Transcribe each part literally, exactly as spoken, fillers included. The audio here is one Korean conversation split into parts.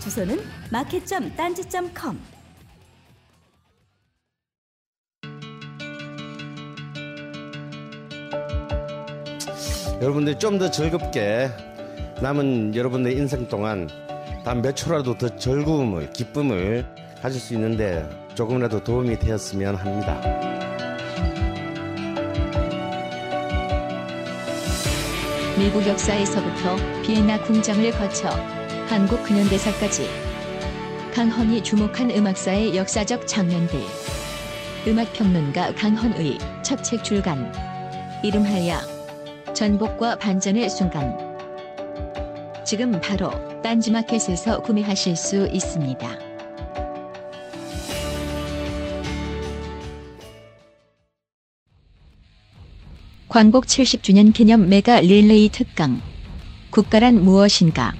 주소는 마켓 점 딴지 점 컴. 여러분들 좀 더 즐겁게 남은 여러분들의 인생 동안 단 몇 초라도 더 즐거움을, 기쁨을 가질 수 있는데 조금이라도 도움이 되었으면 합니다. 미국 역사에서부터 비엔나 궁정을 거쳐 한국 근현대사까지 강헌이 주목한 음악사의 역사적 장면들. 음악평론가 강헌의 첫 책 출간. 이름하여 전복과 반전의 순간. 지금 바로 딴지마켓에서 구매하실 수 있습니다. 광복 칠십 주년 기념 메가 릴레이 특강. 국가란 무엇인가?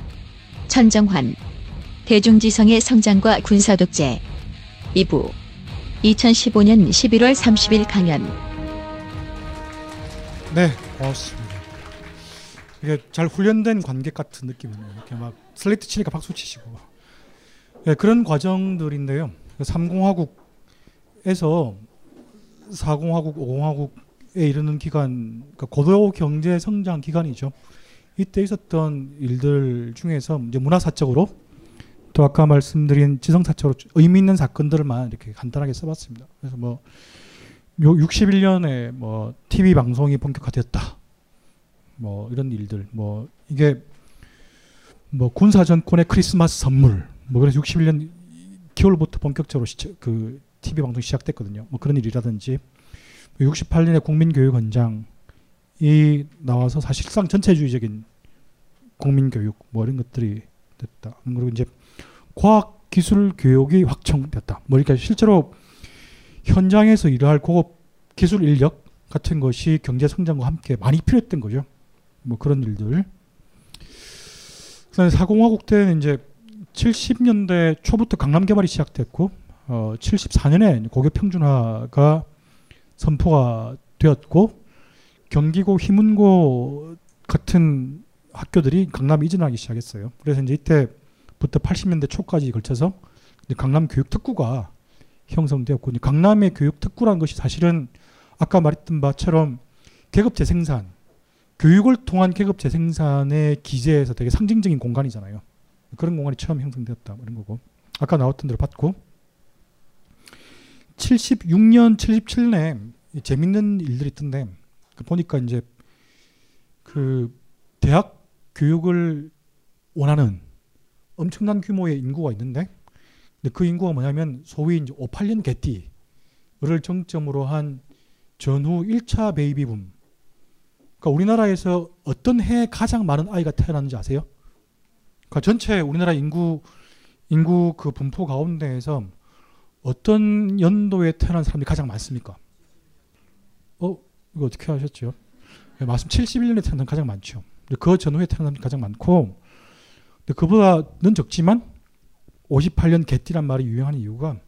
천정환, 대중지성의 성장과 군사독재 이 부, 이천십오년 십일월 삼십일 강연. 네, 고맙습니다. 이게 잘 훈련된 관객 같은 느낌이네요. 이렇게 막 슬레이트 치니까 박수 치시고. 네, 그런 과정들인데요. 삼십 하국에서 사십 하국, 오십 하국에 이르는 기간, 그러니까 고도 경제 성장 기간이죠. 이때 있었던 일들 중에서 이제 문화사적으로 또 아까 말씀드린 지성사적으로 의미 있는 사건들만 이렇게 간단하게 써봤습니다. 그래서 뭐 육십일년에 뭐 티비 방송이 본격화되었다, 뭐 이런 일들, 뭐 이게 뭐 군사정권의 크리스마스 선물, 뭐 그래서 육십일년 겨울부터 본격적으로 시체, 그 티비 방송이 시작됐거든요. 뭐 그런 일이라든지 육십팔년에 국민교육헌장 이 나와서 사실상 전체주의적인 국민교육 뭐 이런 것들이 됐다. 그리고 이제 과학기술교육이 확충됐다. 뭐 이렇게 실제로 현장에서 일할 고급 기술 인력 같은 것이 경제성장과 함께 많이 필요했던 거죠. 뭐 그런 일들. 그다음에 사십 하국 때는 이제 칠십년대 초부터 강남 개발이 시작됐고, 어 칠십사년에 고교평준화가 선포가 되었고, 경기고, 휘문고 같은 학교들이 강남에 이전하기 시작했어요. 그래서 이제 이때부터 팔십년대 초까지 걸쳐서 이제 강남 교육특구가 형성되었고, 이제 강남의 교육특구라는 것이 사실은 아까 말했던 바처럼 계급재생산, 교육을 통한 계급재생산의 기제에서 되게 상징적인 공간이잖아요. 그런 공간이 처음 형성되었다, 이런 거고. 아까 나왔던 대로 봤고, 칠십육년, 칠십칠년에 재밌는 일들이 있던데, 보니까 이제 그 대학 교육을 원하는 엄청난 규모의 인구가 있는데, 근데 그 인구가 뭐냐면 소위 이제 오십팔년 개띠를 정점으로 한 전후 일차 베이비붐. 그러니까 우리나라에서 어떤 해에 가장 많은 아이가 태어나는지 아세요? 그러니까 전체 우리나라 인구 인구 그 분포 가운데에서 어떤 연도에 태어난 사람들이 가장 많습니까? 어? 이거 어떻게 하셨죠? 네, 말씀 칠십일년에 태어난 가장 많죠. 그 전후에 태어난 가장 많고, 근데 그보다는 적지만 오십팔년 개띠란 말이 유행하는 이유가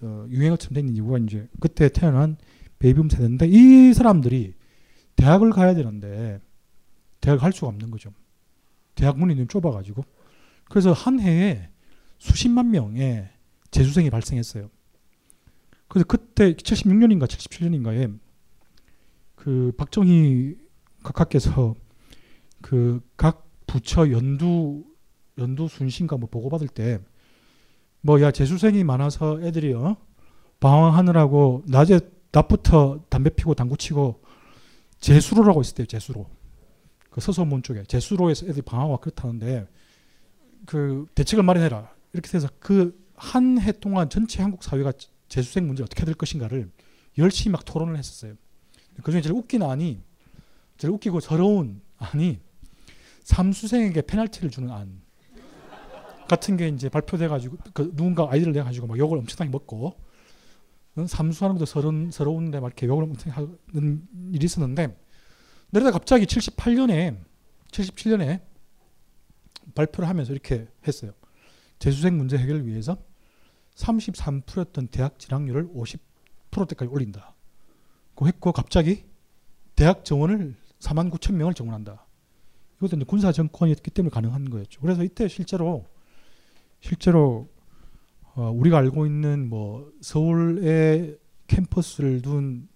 어, 유행어처럼 된 이유가 이제 그때 태어난 베이비붐 세대인데 이 사람들이 대학을 가야 되는데 대학을 갈 수가 없는 거죠. 대학 문이 좀 좁아가지고. 그래서 한 해에 수십만 명의 재수생이 발생했어요. 그래서 그때 칠십육 년인가 칠십칠 년인가에 그 박정희 각하께서 그 각 부처 연두 연두 순신가 뭐 보고 받을 때 뭐 야 재수생이 많아서 애들이 어 방황하느라고 낮에 낮부터 담배 피고 당구 치고 재수로라고 있었대요. 재수로. 그 서서문 쪽에 재수로에서 애들이 방황하고 그렇다는데 그 대책을 마련해라 이렇게 해서 그 한 해 동안 전체 한국 사회가 재수생 문제 어떻게 될 것인가를 열심히 막 토론을 했었어요. 그중에 제일 웃긴 안이 제일 웃기고 더러운 안이 삼수생에게 페널티를 주는 안 같은 게 이제 발표돼가지고 그 누군가 아이디를 내가지고 막 욕을 엄청나게 먹고 삼수하는 것도 서러운, 서러운데 막 이렇게 욕을 엄청나게 하는 일이 있었는데 그러다 갑자기 칠십팔 년에 칠십칠 년에 발표를 하면서 이렇게 했어요. 재수생 문제 해결을 위해서 삼십삼 퍼센트였던 대학 진학률을 오십 퍼센트대까지 올린다. 고 했고 갑자기 대학 정원을 사만 구천 명을 정원한다. 이것도 이제 군사 정권이었기 때문에 가능한 거였죠. 그래서 이때 실제로 실제로 어 우리가 알고 있는 뭐 서울에 캠퍼스를 둔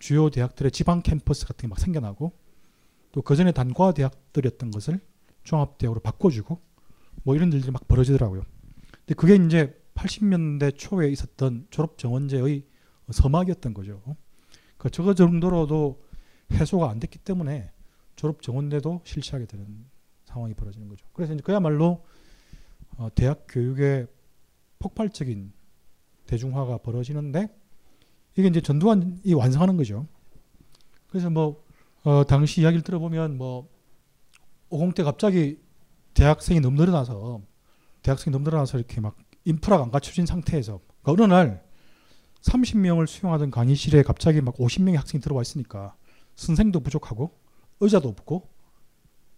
주요 대학들의 지방 캠퍼스 같은 게 막 생겨나고 또 그 전에 단과 대학들이었던 것을 종합대학으로 바꿔주고 뭐 이런 일들이 막 벌어지더라고요. 근데 그게 이제 팔십 년대 초에 있었던 졸업정원제의 서막이었던 거죠. 그 저거 정도로도 해소가 안 됐기 때문에 졸업정원제도 실시하게 되는 상황이 벌어지는 거죠. 그래서 이제 그야말로 어 대학 교육의 폭발적인 대중화가 벌어지는데 이게 이제 전두환이 완성하는 거죠. 그래서 뭐 어 당시 이야기를 들어보면 뭐 오십 대 갑자기 대학생이 너무 늘어나서 대학생이 너무 늘어나서 이렇게 막 인프라가 안 갖춰진 상태에서 그러니까 어느 날 삼십 명을 수용하던 강의실에 갑자기 막 오십 명의 학생이 들어와 있으니까 선생도 부족하고 의자도 없고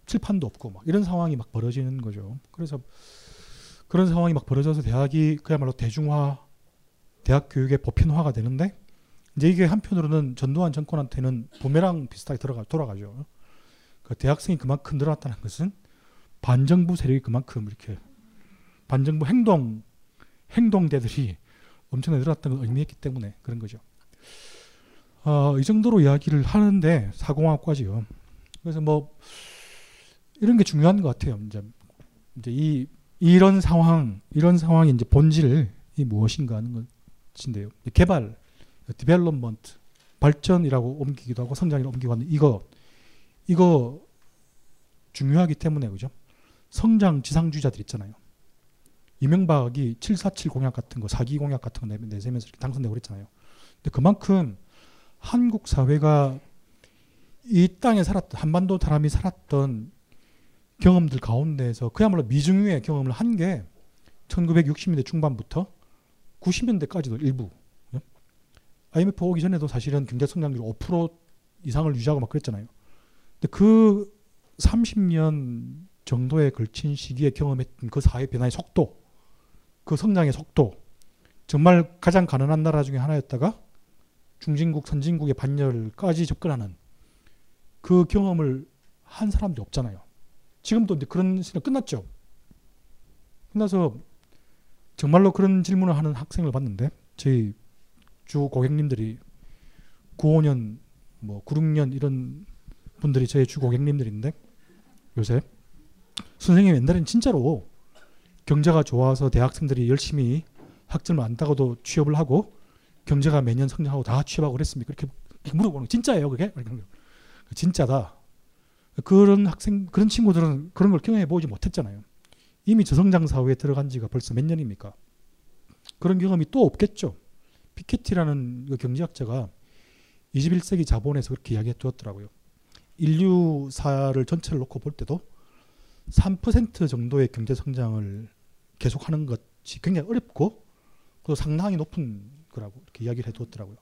칠판도 없고 막 이런 상황이 막 벌어지는 거죠. 그래서 그런 상황이 막 벌어져서 대학이 그야말로 대중화, 대학 교육의 보편화가 되는데 이제 이게 한편으로는 전두환 정권한테는 부메랑 비슷하게 돌아가, 돌아가죠. 그러니까 대학생이 그만큼 늘어났다는 것은 반정부 세력이 그만큼 이렇게 반정부 행동, 행동대들이 엄청나게 늘어났다는 걸 의미했기 때문에 그런 거죠. 어, 이 정도로 이야기를 하는데 사공학과지요. 그래서 뭐 이런 게 중요한 것 같아요. 이제, 이제 이 이런 상황, 이런 상황이 이제 본질이 무엇인가 하는 것인데요. 개발, 디벨롭먼트, 발전이라고 옮기기도 하고 성장이라고 옮기기도 하는 이거, 이거 중요하기 때문에 그죠? 성장 지상주의자들 있잖아요. 이명박이 칠사칠 공약 같은 거, 사기 공약 같은 거 내세면서 이렇게 당선되고 그랬잖아요. 근데 그만큼 한국 사회가 이 땅에 살았던, 한반도 사람이 살았던 경험들 가운데에서 그야말로 미중유의 경험을 한 게 천구백육십 년대 중반부터 구십 년대까지도 일부. 아이엠에프 오기 전에도 사실은 경제 성장률 오 퍼센트 이상을 유지하고 막 그랬잖아요. 근데 그 삼십 년 정도에 걸친 시기에 경험했던 그 사회 변화의 속도, 그 성장의 속도, 정말 가장 가난한 나라 중에 하나였다가 중진국, 선진국의 반열까지 접근하는 그 경험을 한 사람도 없잖아요. 지금도 이제 그런 시대가 끝났죠. 끝나서 정말로 그런 질문을 하는 학생을 봤는데 저희 주 고객님들이 구십오 년, 뭐 구십육 년 이런 분들이 저희 주 고객님들인데 요새 선생님 옛날에는 진짜로 경제가 좋아서 대학생들이 열심히 학점을 안 따고도 취업을 하고 경제가 매년 성장하고 다 취업하고 그랬습니다. 그렇게 물어보는 거 진짜예요 그게? 진짜다. 그런 학생, 그런 친구들은 그런 걸 경험해 보지 못했잖아요. 이미 저성장 사회에 들어간 지가 벌써 몇 년입니까? 그런 경험이 또 없겠죠. 피케티라는 그 경제학자가 이십일 세기 자본에서 그렇게 이야기해 두었더라고요. 인류사를 전체를 놓고 볼 때도 삼 퍼센트 정도의 경제 성장을 계속하는 것이 굉장히 어렵고 또 상당히 높은 거라고 이렇게 이야기를 해두었더라고요.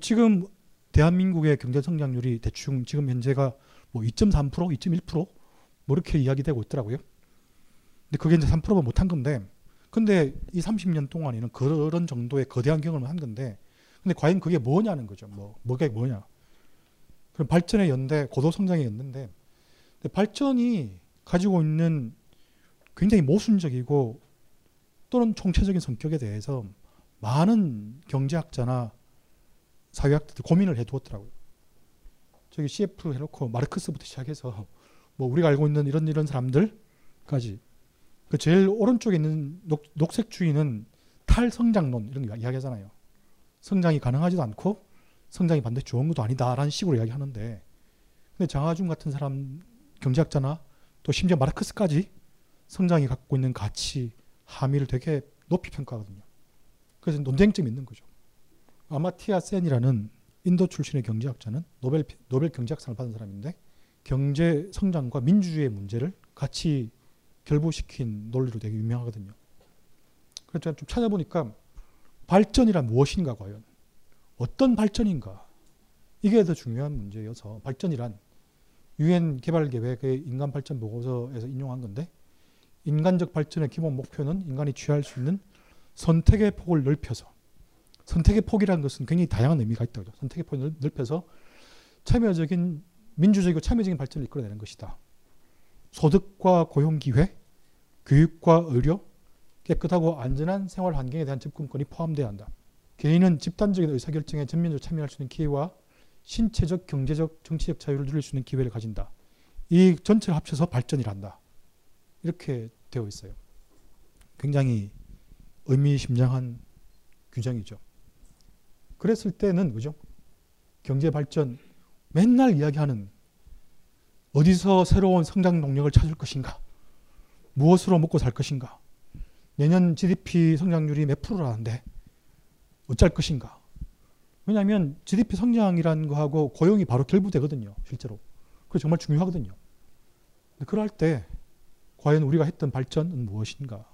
지금 대한민국의 경제 성장률이 대충 지금 현재가 뭐 이 점 삼 퍼센트, 이 점 일 퍼센트 뭐 이렇게 이야기되고 있더라고요. 근데 그게 이제 삼 퍼센트만 못한 건데 근데 이 삼십 년 동안에는 그런 정도의 거대한 경험을 한 건데, 근데 과연 그게 뭐냐는 거죠. 뭐, 뭐가 뭐냐. 그럼 발전의 연대, 고도성장의 연대인데, 발전이 가지고 있는 굉장히 모순적이고 또는 총체적인 성격에 대해서 많은 경제학자나 사회학자들 고민을 해두었더라고요. 저기 씨에프 해놓고 마르크스부터 시작해서 뭐 우리가 알고 있는 이런 이런 사람들까지. 그 제일 오른쪽에 있는 녹, 녹색주의는 탈성장론 이런 거 이야기하잖아요. 성장이 가능하지도 않고 성장이 반대 좋은 것도 아니다라는 식으로 이야기하는데, 근데 장하준 같은 사람 경제학자나 또 심지어 마르크스까지 성장이 갖고 있는 가치 함의를 되게 높이 평가하거든요. 그래서 논쟁점이 있는 거죠. 아마티아 센이라는 인도 출신의 경제학자는 노벨, 노벨 경제학상을 받은 사람인데 경제 성장과 민주주의의 문제를 같이 결부시킨 논리로 되게 유명하거든요. 그래서 제가 좀 찾아보니까 발전이란 무엇인가, 과연 어떤 발전인가, 이게 더 중요한 문제여서 발전이란 유엔 개발계획의 인간 발전 보고서에서 인용한 건데, 인간적 발전의 기본 목표는 인간이 취할 수 있는 선택의 폭을 넓혀서, 선택의 폭이라는 것은 굉장히 다양한 의미가 있다고 하죠. 선택의 폭을 넓혀서 참여적인, 민주적이고 참여적인 발전을 이끌어내는 것이다. 소득과 고용기회, 교육과 의료, 깨끗하고 안전한 생활 환경에 대한 접근권이 포함되어야 한다. 개인은 집단적인 의사결정에 전면적으로 참여할 수 있는 기회와 신체적, 경제적, 정치적 자유를 누릴 수 있는 기회를 가진다. 이 전체를 합쳐서 발전이란다. 이렇게 되어 있어요. 굉장히 의미심장한 규정이죠. 그랬을 때는, 그죠? 경제발전 맨날 이야기하는 어디서 새로운 성장 동력을 찾을 것인가? 무엇으로 먹고 살 것인가? 내년 지디피 성장률이 몇 프로라는데 어쩔 것인가? 왜냐하면 지디피 성장이라는 거하고 고용이 바로 결부되거든요. 실제로. 그게 정말 중요하거든요. 근데 그럴 때 과연 우리가 했던 발전은 무엇인가?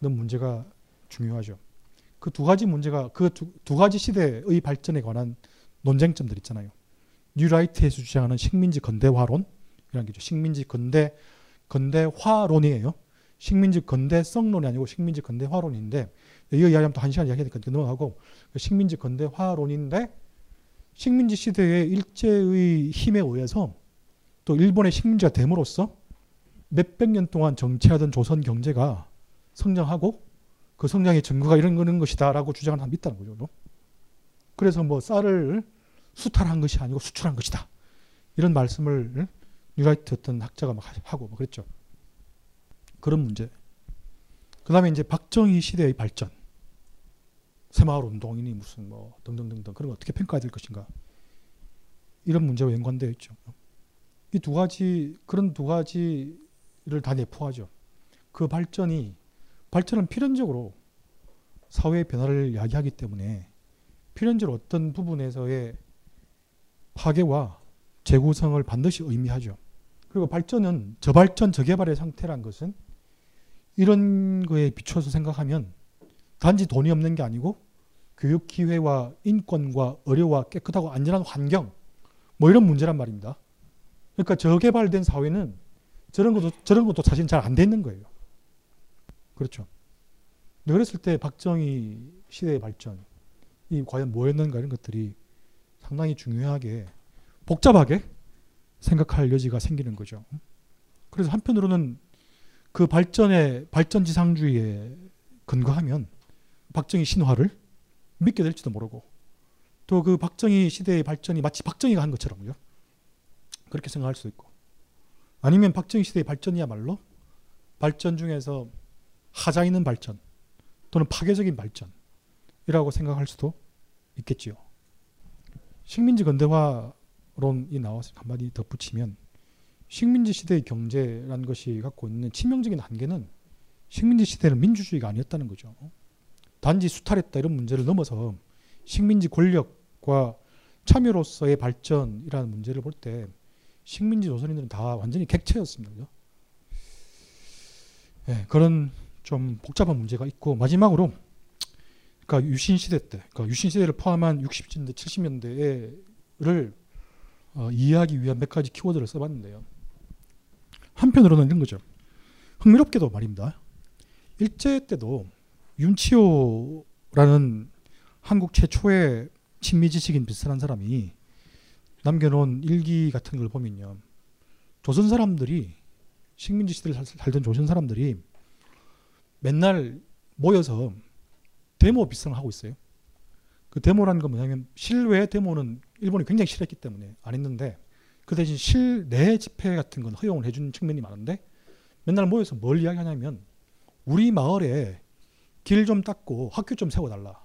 이런 문제가 중요하죠. 그 두 가지 문제가, 그 두, 두 가지 시대의 발전에 관한 논쟁점들 있잖아요. 뉴라이트에서 주장하는 식민지 근대화론이라는 게죠. 식민지 근대, 근대화론이에요. 식민지 근대성론이 아니고 식민지 근대화론인데, 이거 이야기하면 또 한 시간 이야기하니까 넘어가고, 식민지 근대화론인데, 식민지 시대의 일제의 힘에 의해서 또 일본의 식민지가 됨으로써 몇백 년 동안 정체하던 조선 경제가 성장하고 그 성장의 증거가 이런 거는 것이다 라고 주장하는 사람이 있다는 거죠. 그래서 뭐 쌀을 수탈한 것이 아니고 수출한 것이다, 이런 말씀을 뉴라이트 어떤 학자가 막 하고 막 그랬죠. 그런 문제. 그 다음에 이제 박정희 시대의 발전, 새마을 운동이니 무슨 뭐 등등등등, 그런 거 어떻게 평가해야 될 것인가, 이런 문제와 연관되어 있죠. 이 두 가지, 그런 두 가지를 다 내포하죠. 그 발전이, 발전은 필연적으로 사회의 변화를 이야기하기 때문에 필연적으로 어떤 부분에서의 파괴와 재구성을 반드시 의미하죠. 그리고 발전은 저발전, 저개발의 상태란 것은 이런 거에 비춰서 생각하면 단지 돈이 없는 게 아니고 교육 기회와 인권과 의료와 깨끗하고 안전한 환경, 뭐 이런 문제란 말입니다. 그러니까 저개발된 사회는 저런 것도, 저런 것도 사실 잘 안 돼 있는 거예요. 그렇죠. 그랬을 때 박정희 시대의 발전이 과연 뭐였는가, 이런 것들이 상당히 중요하게, 복잡하게 생각할 여지가 생기는 거죠. 그래서 한편으로는 그 발전의, 발전지상주의에 근거하면 박정희 신화를 믿게 될지도 모르고, 또 그 박정희 시대의 발전이 마치 박정희가 한 것처럼요, 그렇게 생각할 수도 있고, 아니면 박정희 시대의 발전이야말로 발전 중에서 하자 있는 발전 또는 파괴적인 발전이라고 생각할 수도 있겠지요. 식민지 근대화론이 나와서 한마디 덧붙이면, 식민지 시대의 경제라는 것이 갖고 있는 치명적인 한계는 식민지 시대는 민주주의가 아니었다는 거죠. 단지 수탈했다 이런 문제를 넘어서 식민지 권력과 참여로서의 발전이라는 문제를 볼 때 식민지 조선인들은 다 완전히 객체였습니다. 네, 그런 좀 복잡한 문제가 있고, 마지막으로 그러니까 유신시대 때, 그러니까 유신시대를 포함한 육십 년대, 칠십 년대를 어, 이해하기 위한 몇 가지 키워드를 써봤는데요. 한편으로는 이런 거죠. 흥미롭게도 말입니다. 일제 때도 윤치호라는 한국 최초의 친미 지식인 비슷한 사람이 남겨놓은 일기 같은 걸 보면요, 조선 사람들이 식민지 시대를 살던 조선 사람들이 맨날 모여서 데모 비슷한 하고 있어요. 그 데모라는 건 뭐냐면 실외 데모는 일본이 굉장히 싫었기 때문에 안 했는데 그 대신 실내 집회 같은 건 허용을 해준 측면이 많은데 맨날 모여서 뭘 이야기하냐면 우리 마을에 길 좀 닦고 학교 좀 세워달라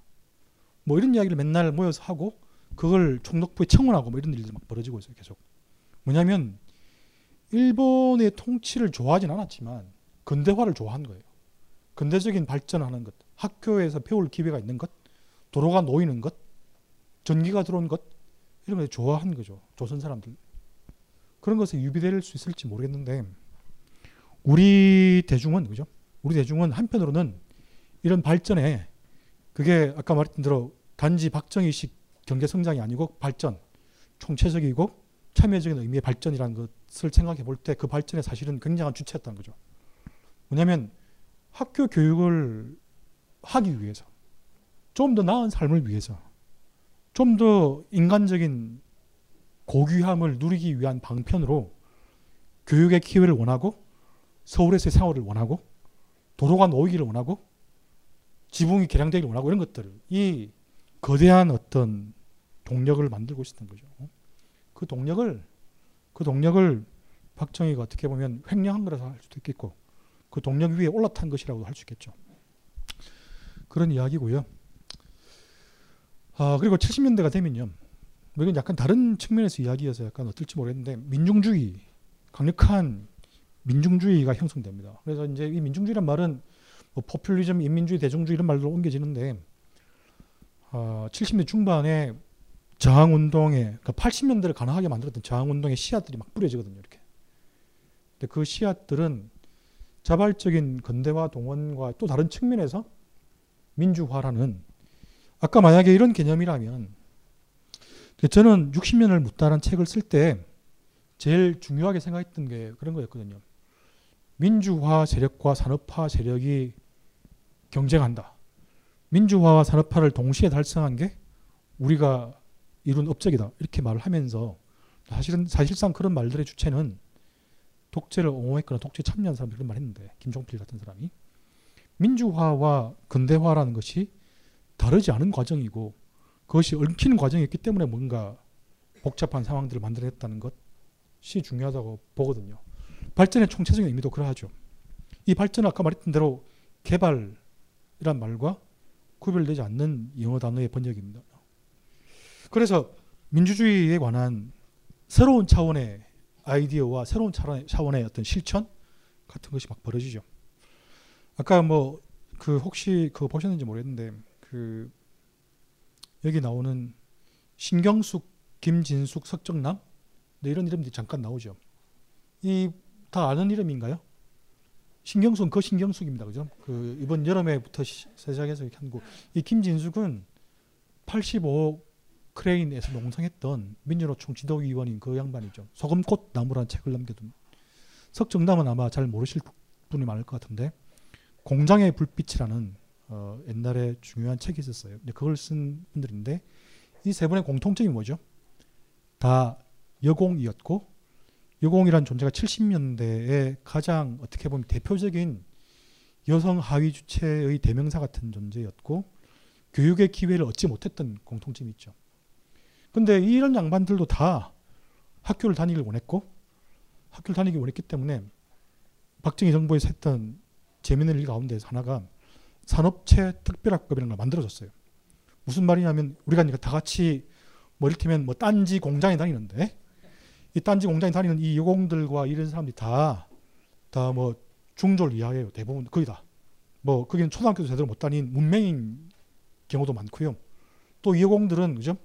뭐 이런 이야기를 맨날 모여서 하고 그걸 총독부에 청원하고 뭐 이런 일들이 막 벌어지고 있어요. 계속. 뭐냐면 일본의 통치를 좋아하진 않았지만 근대화를 좋아한 거예요. 근대적인 발전하는 것, 학교에서 배울 기회가 있는 것, 도로가 놓이는 것, 전기가 들어온 것 이런 걸 좋아한 거죠. 조선 사람들. 그런 것에 유비될 수 있을지 모르겠는데 우리 대중은 그죠? 우리 대중은 한편으로는 이런 발전에 그게 아까 말했던 대로 단지 박정희식 경제 성장이 아니고 발전, 총체적이고 참여적인 의미의 발전이라는 것을 생각해 볼 때 그 발전의 사실은 굉장한 주체였다는 거죠. 왜냐하면 학교 교육을 하기 위해서, 좀 더 나은 삶을 위해서, 좀 더 인간적인 고귀함을 누리기 위한 방편으로 교육의 기회를 원하고 서울에서의 생활을 원하고 도로가 놓이기를 원하고 지붕이 개량되기를 원하고 이런 것들을 이 거대한 어떤 동력을 만들고 있었던 거죠. 그 동력을 그 동력을 박정희가 어떻게 보면 횡령한 거라서 할 수도 있겠고 그 동력 위에 올라탄 것이라고 할 수 있겠죠. 그런 이야기고요. 아 그리고 칠십 년대가 되면요. 이건 약간 다른 측면에서 이야기해서 약간 어떨지 모르겠는데 민중주의, 강력한 민중주의가 형성됩니다. 그래서 이제 이 민중주의란 말은 뭐 포퓰리즘, 인민주의, 대중주의 이런 말로 옮겨지는데 어, 칠십 년대 중반에 저항운동에 그러니까 팔십 년대를 가능하게 만들었던 저항운동의 씨앗들이 막 뿌려지거든요. 이렇게. 근데 그 씨앗들은 자발적인 근대화 동원과 또 다른 측면에서 민주화라는 아까 만약에 이런 개념이라면 저는 육십 년을 묻다라는 책을 쓸 때 제일 중요하게 생각했던 게 그런 거였거든요. 민주화 세력과 산업화 세력이 경쟁한다. 민주화와 산업화를 동시에 달성한 게 우리가 이룬 업적이다. 이렇게 말을 하면서 사실은 사실상 그런 말들의 주체는 독재를 옹호했거나 독재에 참여한 사람들 그런 말 했는데 김종필 같은 사람이 민주화와 근대화라는 것이 다르지 않은 과정이고 그것이 얽힌 과정이었기 때문에 뭔가 복잡한 상황들을 만들어냈다는 것이 중요하다고 보거든요. 발전의 총체적인 의미도 그러하죠. 이 발전은 아까 말했던 대로 개발이란 말과 구별되지 않는 영어 단어의 번역입니다. 그래서 민주주의에 관한 새로운 차원의 아이디어와 새로운 차원의 어떤 실천 같은 것이 막 벌어지죠. 아까 뭐 그 혹시 그거 보셨는지 모르겠는데 그 여기 나오는 신경숙, 김진숙, 석정남 네, 이런 이름들이 잠깐 나오죠. 이 다 아는 이름인가요? 신경숙은 그 신경숙입니다, 그죠? 그 이번 여름에부터 시작해서 이렇게 한 거. 이 김진숙은 팔십오 크레인에서 농성했던 민주노총 지도위원인 그 양반이죠. 소금꽃 나무라는 책을 남겨둔. 석정남은 아마 잘 모르실 분이 많을 것 같은데 공장의 불빛이라는 어, 옛날에 중요한 책이 있었어요. 근데 그걸 쓴 분들인데 이 세 분의 공통점이 뭐죠? 다 여공이었고 여공이란 존재가 칠십 년대에 가장 어떻게 보면 대표적인 여성 하위 주체의 대명사 같은 존재였고 교육의 기회를 얻지 못했던 공통점이 있죠. 근데 이런 양반들도 다 학교를 다니길 원했고 학교를 다니길 원했기 때문에 박정희 정부에서 했던 재미있는 일 가운데 하나가 산업체 특별학급이라는 걸 만들어줬어요. 무슨 말이냐면 우리가 다 같이 뭐 이를테면 뭐 딴지 공장에 다니는데 이 딴지 공장에 다니는 이 여공들과 이런 사람들이 다 다 뭐 중졸 이하예요. 대부분 거의 다. 뭐 거기는 초등학교도 제대로 못 다닌 문맹인 경우도 많고요. 또 이 여공들은 그죠?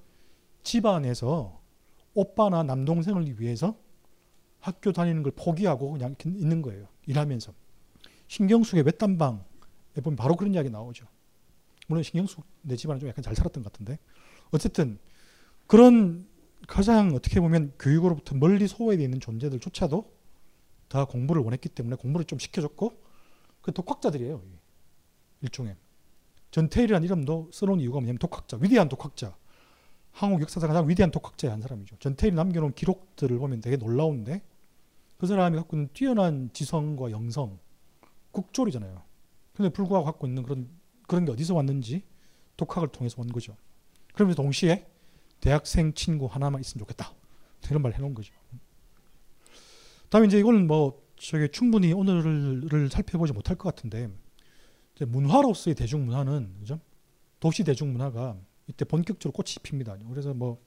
집안에서 오빠나 남동생을 위해서 학교 다니는 걸 포기하고 그냥 있는 거예요. 일하면서. 신경숙의 외딴방 보면 바로 그런 이야기 나오죠. 물론 신경숙 내 집안은 좀 약간 잘 살았던 것 같은데 어쨌든 그런 가장 어떻게 보면 교육으로부터 멀리 소외되어 있는 존재들조차도 다 공부를 원했기 때문에 공부를 좀 시켜줬고 그 독학자들이에요. 일종의. 전태일이라는 이름도 써놓은 이유가 뭐냐면 독학자, 위대한 독학자. 한국 역사상 가장 위대한 독학자의 한 사람이죠. 전태일이 남겨놓은 기록들을 보면 되게 놀라운데 그 사람이 갖고 있는 뛰어난 지성과 영성, 국졸이잖아요. 그런데 불구하고 갖고 있는 그런, 그런 게 어디서 왔는지 독학을 통해서 온 거죠. 그러면서 동시에 대학생 친구 하나만 있으면 좋겠다. 이런 말을 해놓은 거죠. 다음에 이제 이거는 뭐 저게 충분히 오늘을 살펴보지 못할 것 같은데 이제 문화로서의 대중문화는 그죠? 도시 대중문화가 이때 본격적으로 꽃이 핍니다. 그래서 뭐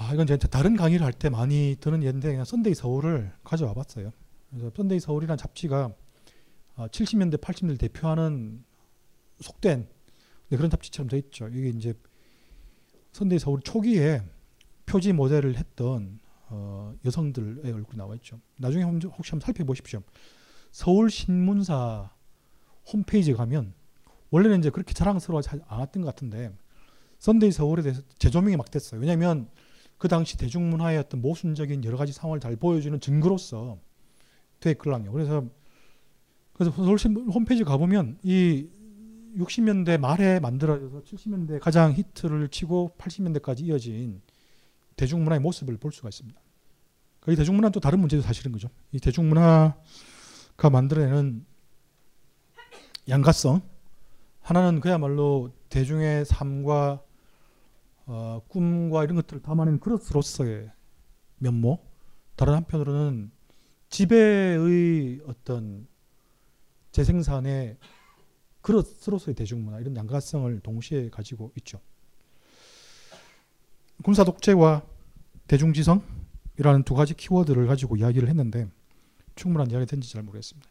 아 이건 제가 다른 강의를 할 때 많이 드는 예인데 그냥 썬데이 서울을 가져와 봤어요. 그래서 썬데이 서울이라는 잡지가 칠십 년대, 팔십 년대 대표하는 속된 그런 잡지처럼 돼 있죠. 이게 이제 썬데이 서울 초기에 표지 모델을 했던 어 여성들의 얼굴이 나와 있죠. 나중에 혹시 한번 살펴보십시오. 서울신문사 홈페이지에 가면 원래는 이제 그렇게 자랑스러워하지 않았던 것 같은데 썬데이 서울에 대해서 재조명이 막 됐어요. 왜냐하면 그 당시 대중문화의 어떤 모순적인 여러 가지 상황을 잘 보여주는 증거로서 되게 끌랑요. 그래서 그래서 서울신문 홈페이지 가보면 이 육십 년대 말에 만들어져서 칠십 년대 가장 히트를 치고 팔십 년대까지 이어진 대중문화의 모습을 볼 수가 있습니다. 이 대중문화는 또 다른 문제도 사실인 거죠. 이 대중문화가 만들어내는 양가성, 하나는 그야말로 대중의 삶과 어, 꿈과 이런 것들을 담아낸 그릇으로서의 면모, 다른 한편으로는 지배의 어떤 재생산의 그릇으로서의 대중문화, 이런 양가성을 동시에 가지고 있죠. 군사독재와 대중지성이라는 두 가지 키워드를 가지고 이야기를 했는데 충분한 이야기가 된지 잘 모르겠습니다.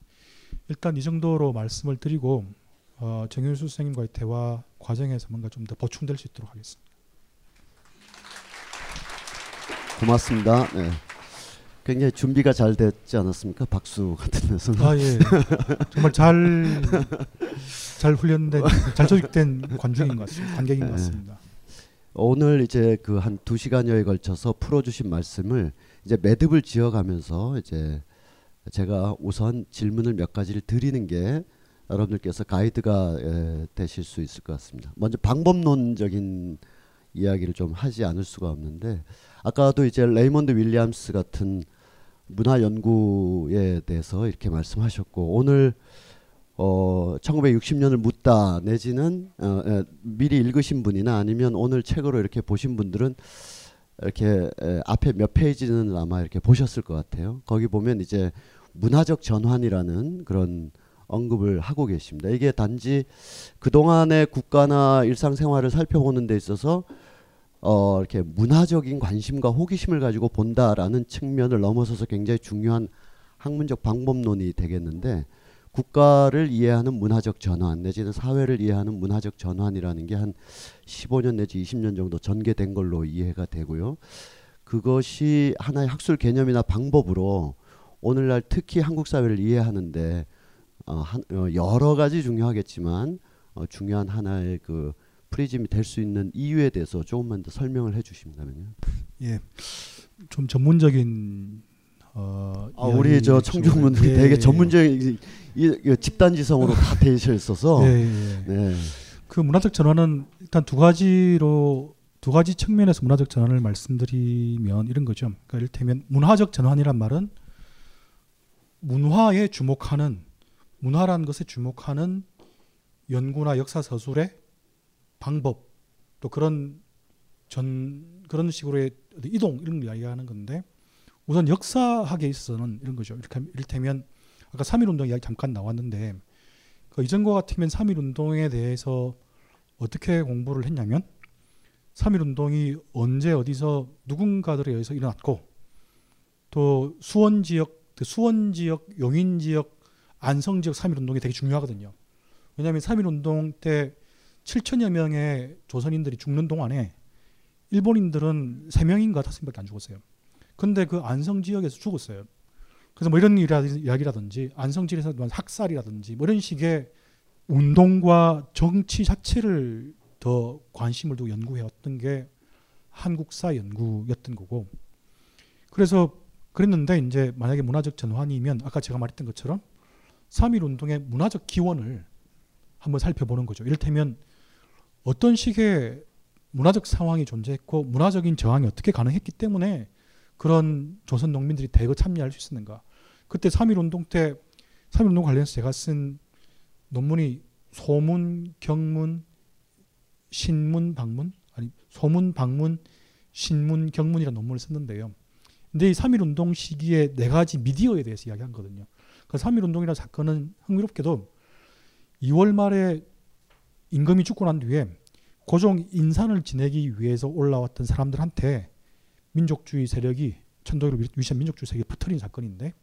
일단 이 정도로 말씀을 드리고 어, 정윤수 선생님과의 대화 과정에서 뭔가 좀 더 보충될 수 있도록 하겠습니다. 고맙습니다. 네. 굉장히 준비가 잘 됐지 않았습니까? 박수 같은 데서는. 아, 예. 정말 잘, 잘 훈련된, 잘 조직된 관중인 것 같습니다. 관객인 것 같습니다. 네. 오늘 이제 그 한 두 시간여에 걸쳐서 풀어주신 말씀을 이제 매듭을 지어가면서 이제 제가 우선 질문을 몇 가지를 드리는 게 여러분들께서 가이드가 에, 되실 수 있을 것 같습니다. 먼저 방법론적인 이야기를 좀 하지 않을 수가 없는데 아까도 이제 레이먼드 윌리엄스 같은 문화 연구에 대해서 이렇게 말씀하셨고 오늘 어, 천구백육십 년을 묻다 내지는 어, 에, 미리 읽으신 분이나 아니면 오늘 책으로 이렇게 보신 분들은 이렇게 에, 앞에 몇 페이지는 아마 이렇게 보셨을 것 같아요. 거기 보면 이제 문화적 전환이라는 그런 언급을 하고 계십니다. 이게 단지 그동안의 국가나 일상생활을 살펴보는 데 있어서 어 이렇게 문화적인 관심과 호기심을 가지고 본다라는 측면을 넘어서서 굉장히 중요한 학문적 방법론이 되겠는데 국가를 이해하는 문화적 전환 내지는 사회를 이해하는 문화적 전환이라는 게 한 십오 년 내지 이십 년 정도 전개된 걸로 이해가 되고요. 그것이 하나의 학술 개념이나 방법으로 오늘날 특히 한국 사회를 이해하는데 어, 한, 어, 여러 가지 중요하겠지만 어, 중요한 하나의 그 프리즘이 될 수 있는 이유에 대해서 조금만 더 설명을 해주신다면요. 예, 좀 전문적인. 어, 아, 우리 저 청중분들이 예, 되게 예, 전문적인 예. 집단지성으로 다 되어 있어서. 예, 예. 네. 그 문화적 전환은 일단 두 가지로 두 가지 측면에서 문화적 전환을 말씀드리면 이런 거죠. 그러니까 이를테면 문화적 전환이란 말은 문화에 주목하는. 문화라는 것에 주목하는 연구나 역사 서술의 방법 또 그런 전 그런 식으로의 이동 이런 걸 이야기하는 건데 우선 역사학에 있어서는 이런 거죠. 이렇게 이를테면 아까 삼일 운동 이야기 잠깐 나왔는데 그 이전과 같으면 삼일 운동에 대해서 어떻게 공부를 했냐면 삼일 운동이 언제 어디서 누군가들에 의해서 일어났고 또 수원 지역, 수원 지역, 용인 지역 안성지역 삼일 운동이 되게 중요하거든요. 왜냐하면 삼일 운동 때 칠천여 명의 조선인들이 죽는 동안에 일본인들은 세 명인가 다섯 명밖에 안 죽었어요. 근데 그 안성지역에서 죽었어요. 그래서 뭐 이런 이야기라든지 안성지역에서 학살이라든지 뭐 이런 식의 운동과 정치 자체를 더 관심을 두고 연구해왔던 게 한국사 연구였던 거고 그래서 그랬는데 이제 만약에 문화적 전환이면 아까 제가 말했던 것처럼 삼일 운동의 문화적 기원을 한번 살펴보는 거죠. 이를테면 어떤 식의 문화적 상황이 존재했고 문화적인 저항이 어떻게 가능했기 때문에 그런 조선 농민들이 대거 참여할 수 있었는가. 그때 삼일 운동 때 삼일 운동 관련해서 제가 쓴 논문이 소문, 경문, 신문, 방문 아니 소문, 방문, 신문, 경문이라는 논문을 썼는데요. 근데 이 삼일 운동 시기에 네 가지 미디어에 대해서 이야기한 거거든요. 그 삼일 운동이라는 사건은 흥미롭게도 이월 말에 임금이 죽고 난 뒤에 고종 인산을 지내기 위해서 올라왔던 사람들한테 민족주의 세력이 천도기로 위시한 민족주의 세력이 퍼뜨린 사건인데,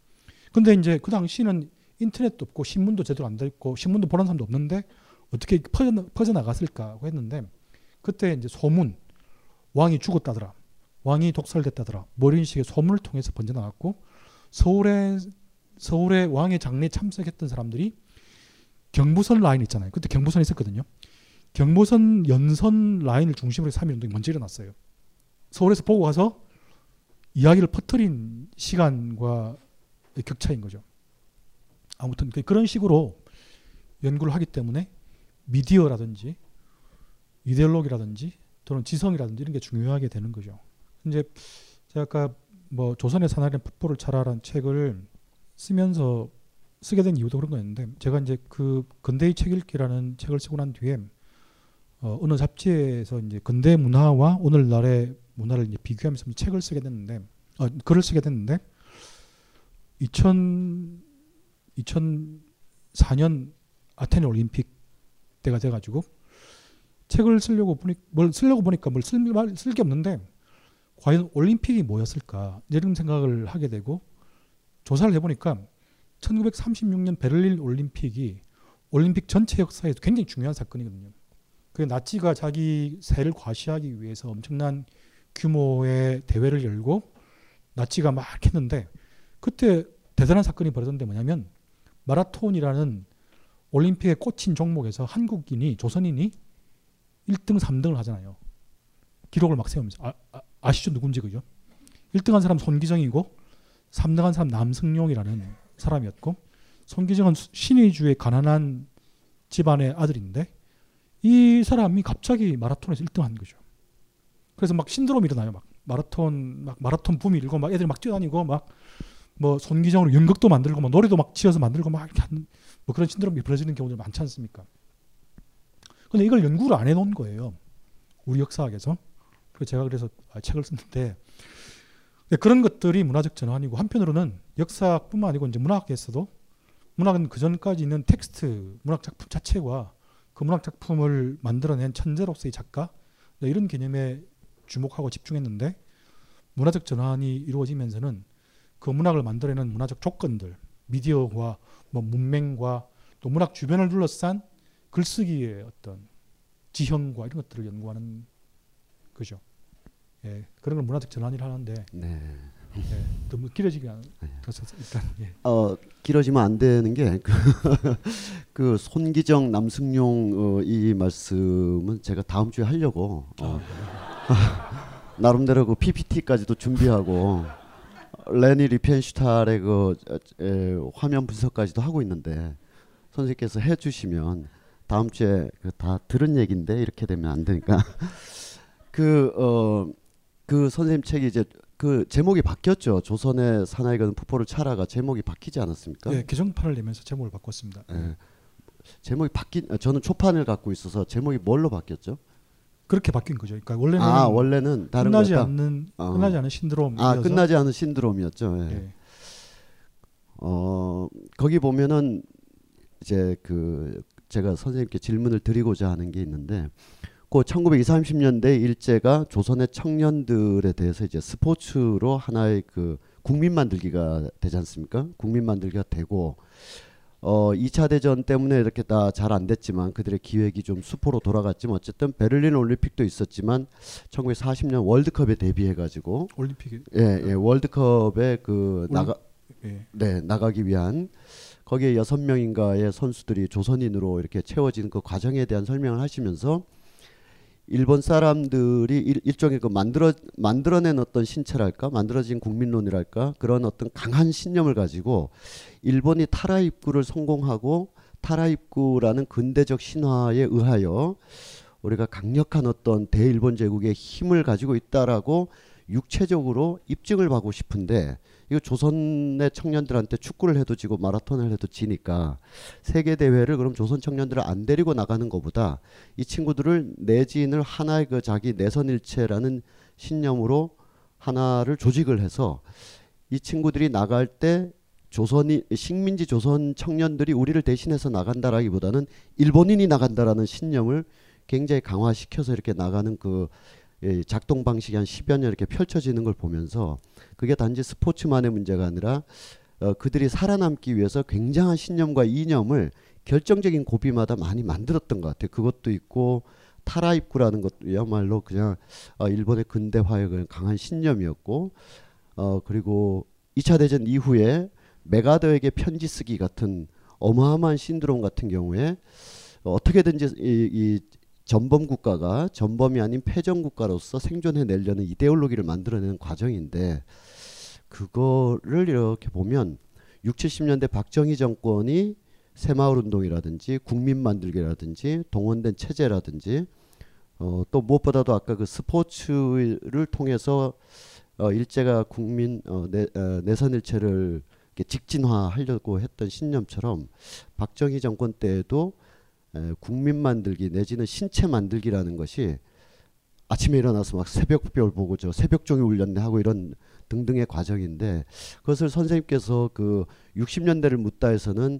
근데 이제 그 당시는 인터넷도 없고 신문도 제대로 안 됐고 신문도 보는 사람도 없는데 어떻게 퍼져나갔을까고 했는데, 그때 이제 소문, 왕이 죽었다더라, 왕이 독살됐다더라 뭐 이런 식의 소문을 통해서 번져나갔고, 서울에 서울의 왕의 장례에 참석했던 사람들이 경부선 라인 있잖아요. 그때 경부선이 있었거든요. 경부선 연선 라인을 중심으로 삼일 운동이 먼저 일어났어요. 서울에서 보고 와서 이야기를 퍼뜨린 시간과 격차인 거죠. 아무튼 그런 식으로 연구를 하기 때문에 미디어라든지 이데올로기라든지 또는 지성이라든지 이런 게 중요하게 되는 거죠. 이제 제가 아까 뭐 조선의 산하의 풋볼을 차라라는 책을 쓰면서 쓰게 된 이유도 그런 거였는데, 제가 이제 그 근대의 책 읽기라는 책을 쓰고 난 뒤에 어 어느 잡지에서 이제 근대 문화와 오늘날의 문화를 이제 비교하면서 책을 쓰게 됐는데, 어 글을 쓰게 됐는데 이천 이천사 년 아테네 올림픽 때가 돼가지고 책을 쓰려고 보니 뭘 쓰려고 보니까 뭘 쓸 게 없는데 과연 올림픽이 뭐였을까 이런 생각을 하게 되고, 조사를 해보니까 천구백삼십육 년 베를린 올림픽이 올림픽 전체 역사에서 굉장히 중요한 사건이거든요. 그 나치가 자기 세를 과시하기 위해서 엄청난 규모의 대회를 열고 나치가 막 했는데, 그때 대단한 사건이 벌어졌던 게 뭐냐면 마라톤이라는 올림픽의 꽂힌 종목에서 한국인이, 조선인이 일 등, 삼 등을 하잖아요. 기록을 막 세우면서. 아, 아, 아시죠? 누군지 그죠? 일 등 한 사람 손기정이고 삼 등 한 사람 남승용이라는 사람이었고, 손기정은 신의주의 가난한 집안의 아들인데 이 사람이 갑자기 마라톤에서 일 등 한 거죠. 그래서 막 신드롬이 일어나요. 막 마라톤 막 마라톤 붐이 일고 막 애들이 막 뛰어다니고 막 뭐 손기정으로 연극도 만들고 막 노래도 막 지어서 만들고 막 이렇게 하는 뭐 그런 신드롬이 벌어지는 경우들 많지 않습니까? 근데 이걸 연구를 안 해놓은 거예요, 우리 역사학에서. 그래서 제가 그래서 책을 썼는데, 그런 것들이 문화적 전환이고, 한편으로는 역사뿐만 아니고 이제 문학에서도, 문학은 그 전까지 있는 텍스트, 문학 작품 자체와 그 문학 작품을 만들어낸 천재로서의 작가, 이런 개념에 주목하고 집중했는데, 문화적 전환이 이루어지면서는 그 문학을 만들어내는 문화적 조건들, 미디어와 뭐 문맹과 또 문학 주변을 둘러싼 글쓰기의 어떤 지형과 이런 것들을 연구하는 거죠. 예, 그런 걸 문화적 전환이라 하는데 네. 예, 너무 길어지게 안 그래서 일단 예. 어 길어지면 안 되는 게 그 손기정 남승용 어, 이 말씀은 제가 다음 주에 하려고 어, 나름대로 그 피피티까지도 준비하고 레니 리펜슈탈의 그 에, 화면 분석까지도 하고 있는데 선생님께서 해주시면. 다음 주에 다 들은 얘기인데 이렇게 되면 안 되니까 그 어 그 선생님 책이 이제 그 제목이 바뀌었죠. 조선의 사나이가 풋볼을 차라가 제목이 바뀌지 않았습니까? 네, 개정판을 내면서 제목을 바꿨습니다. 네. 제목이 바뀐 저는 초판을 갖고 있어서 제목이 뭘로 바뀌었죠? 그렇게 바뀐 거죠. 그러니까 원래는 아 원래는 다른 끝나지 거였다? 않는 어. 끝나지 않은 신드롬. 아 끝나지 않은 신드롬이었죠. 예. 네. 어 거기 보면은 이제 그 제가 선생님께 질문을 드리고자 하는 게 있는데, 그 천구백이십, 삼십 년대 일제가 조선의 청년들에 대해서 이제 스포츠로 하나의 그 국민 만들기가 되지 않습니까? 국민 만들기가 되고 어 이 차 대전 때문에 이렇게 다 잘 안 됐지만 그들의 기획이 좀 수포로 돌아갔지만 어쨌든 베를린 올림픽도 있었지만 천구백사십 년 월드컵에 대비해 가지고 올림픽 예, 예 월드컵에 그 올림, 나가 예. 네, 나가기 위한 거기에 여섯 명인가의 선수들이 조선인으로 이렇게 채워진 그 과정에 대한 설명을 하시면서 일본 사람들이 일, 일종의 그 만들어 만들어낸 어떤 신체랄까 만들어진 국민론이랄까 그런 어떤 강한 신념을 가지고 일본이 타라 입구를 성공하고 팔아입구라는 근대적 신화에 의하여 우리가 강력한 어떤 대일본 제국의 힘을 가지고 있다라고 육체적으로 입증을 받고 싶은데, 이거 조선의 청년들한테 축구를 해도 지고 마라톤을 해도 지니까 세계대회를 그럼 조선 청년들을 안 데리고 나가는 것보다 이 친구들을 내지인을 하나의 그 자기 내선일체라는 신념으로 하나를 조직을 해서 이 친구들이 나갈 때 조선이 식민지 조선 청년들이 우리를 대신해서 나간다라기보다는 일본인이 나간다라는 신념을 굉장히 강화시켜서 이렇게 나가는 그 작동 방식이 한 십여 년 이렇게 펼쳐지는 걸 보면서 그게 단지 스포츠만의 문제가 아니라 어 그들이 살아남기 위해서 굉장한 신념과 이념을 결정적인 고비마다 많이 만들었던 것 같아요. 그것도 있고 타라입구라는 것도야말로 그냥 어 일본의 근대화의 그냥 강한 신념이었고, 어 그리고 이 차 대전 이후에 메가더에게 편지 쓰기 같은 어마어마한 신드롬 같은 경우에 어떻게든지 이, 이 전범 국가가 전범이 아닌 패전 국가로서 생존해내려는 이데올로기를 만들어내는 과정인데, 그거를 이렇게 보면 육십, 칠십 년대 박정희 정권이 새마을운동이라든지 국민 만들기라든지 동원된 체제라든지 어, 또 무엇보다도 아까 그 스포츠를 통해서 어, 일제가 국민 어, 내, 어, 내선일체를 직진화하려고 했던 신념처럼 박정희 정권 때에도 에, 국민 만들기 내지는 신체 만들기라는 것이 아침에 일어나서 막 새벽별 보고 저 새벽종이 울렸네 하고 이런 등등의 과정인데, 그것을 선생님께서 그 육십 년대를 묻다에서는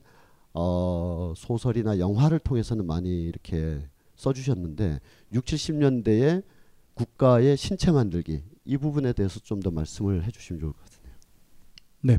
어 소설이나 영화를 통해서는 많이 이렇게 써주셨는데 육십, 칠십 년대의 국가의 신체 만들기 이 부분에 대해서 좀 더 말씀을 해주시면 좋을 것 같네요. 네.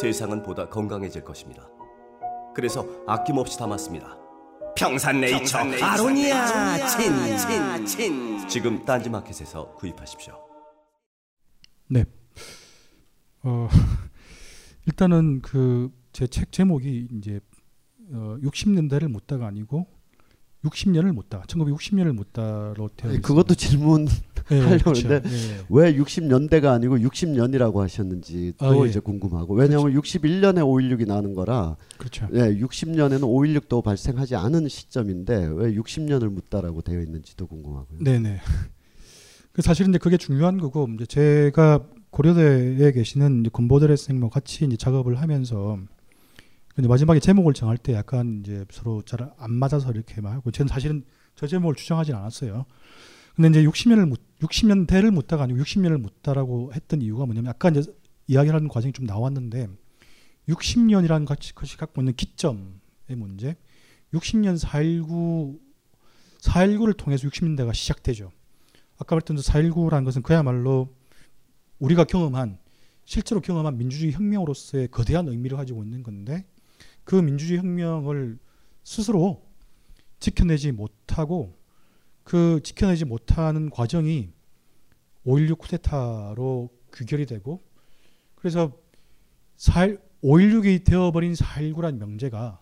세상은 보다 건강해질 것입니다. 그래서 아낌없이 담았습니다. 평산네이처 아로니아 친. 지금 딴지마켓에서 구입하십시오. 네. 어, 일단은 그 제 책 제목이 이제 어, 육십 년대를 묻다가 아니고 육십 년을 묻다. 천구백육십 년을 묻다로 되어 있습니다. 그것도 질문 네, 하려고 했는데 그렇죠. 네. 왜 육십 년대가 아니고 육십 년이라고 하셨는지도 아, 예. 이제 궁금하고, 왜냐하면 그렇죠. 육십일 년에 오일육이 나는 거라 그렇죠. 예, 육십 년에는 오일육도 발생하지 않은 시점인데 왜 육십 년을 묻다라고 되어 있는지도 궁금하고요. 네네. 사실은 이제 그게 중요한 거고, 이제 제가 고려대에 계시는 이제 군보들의 선생님과 같이 이제 작업을 하면서 근데 마지막에 제목을 정할 때 약간 이제 서로 잘 안 맞아서 이렇게 말하고, 저는 사실은 저 제목을 주장하진 않았어요. 근데 이제 육십 년을 묻, 육십 년대를 묻다가 아니고 육십 년을 묻다라고 했던 이유가 뭐냐면, 아까 이제 이야기하는 과정이 좀 나왔는데 육십 년이라는 것이 갖고 있는 기점의 문제, 육십 년 사 일구, 사 일구를 통해서 육십 년대가 시작되죠. 아까 말했던 사 일구라는 것은 그야말로 우리가 경험한, 실제로 경험한 민주주의 혁명으로서의 거대한 의미를 가지고 있는 건데, 그 민주주의 혁명을 스스로 지켜내지 못하고 그 지켜내지 못하는 과정이 오일육 쿠데타로 귀결이 되고, 그래서 오일육이 되어버린 사 일구란 명제가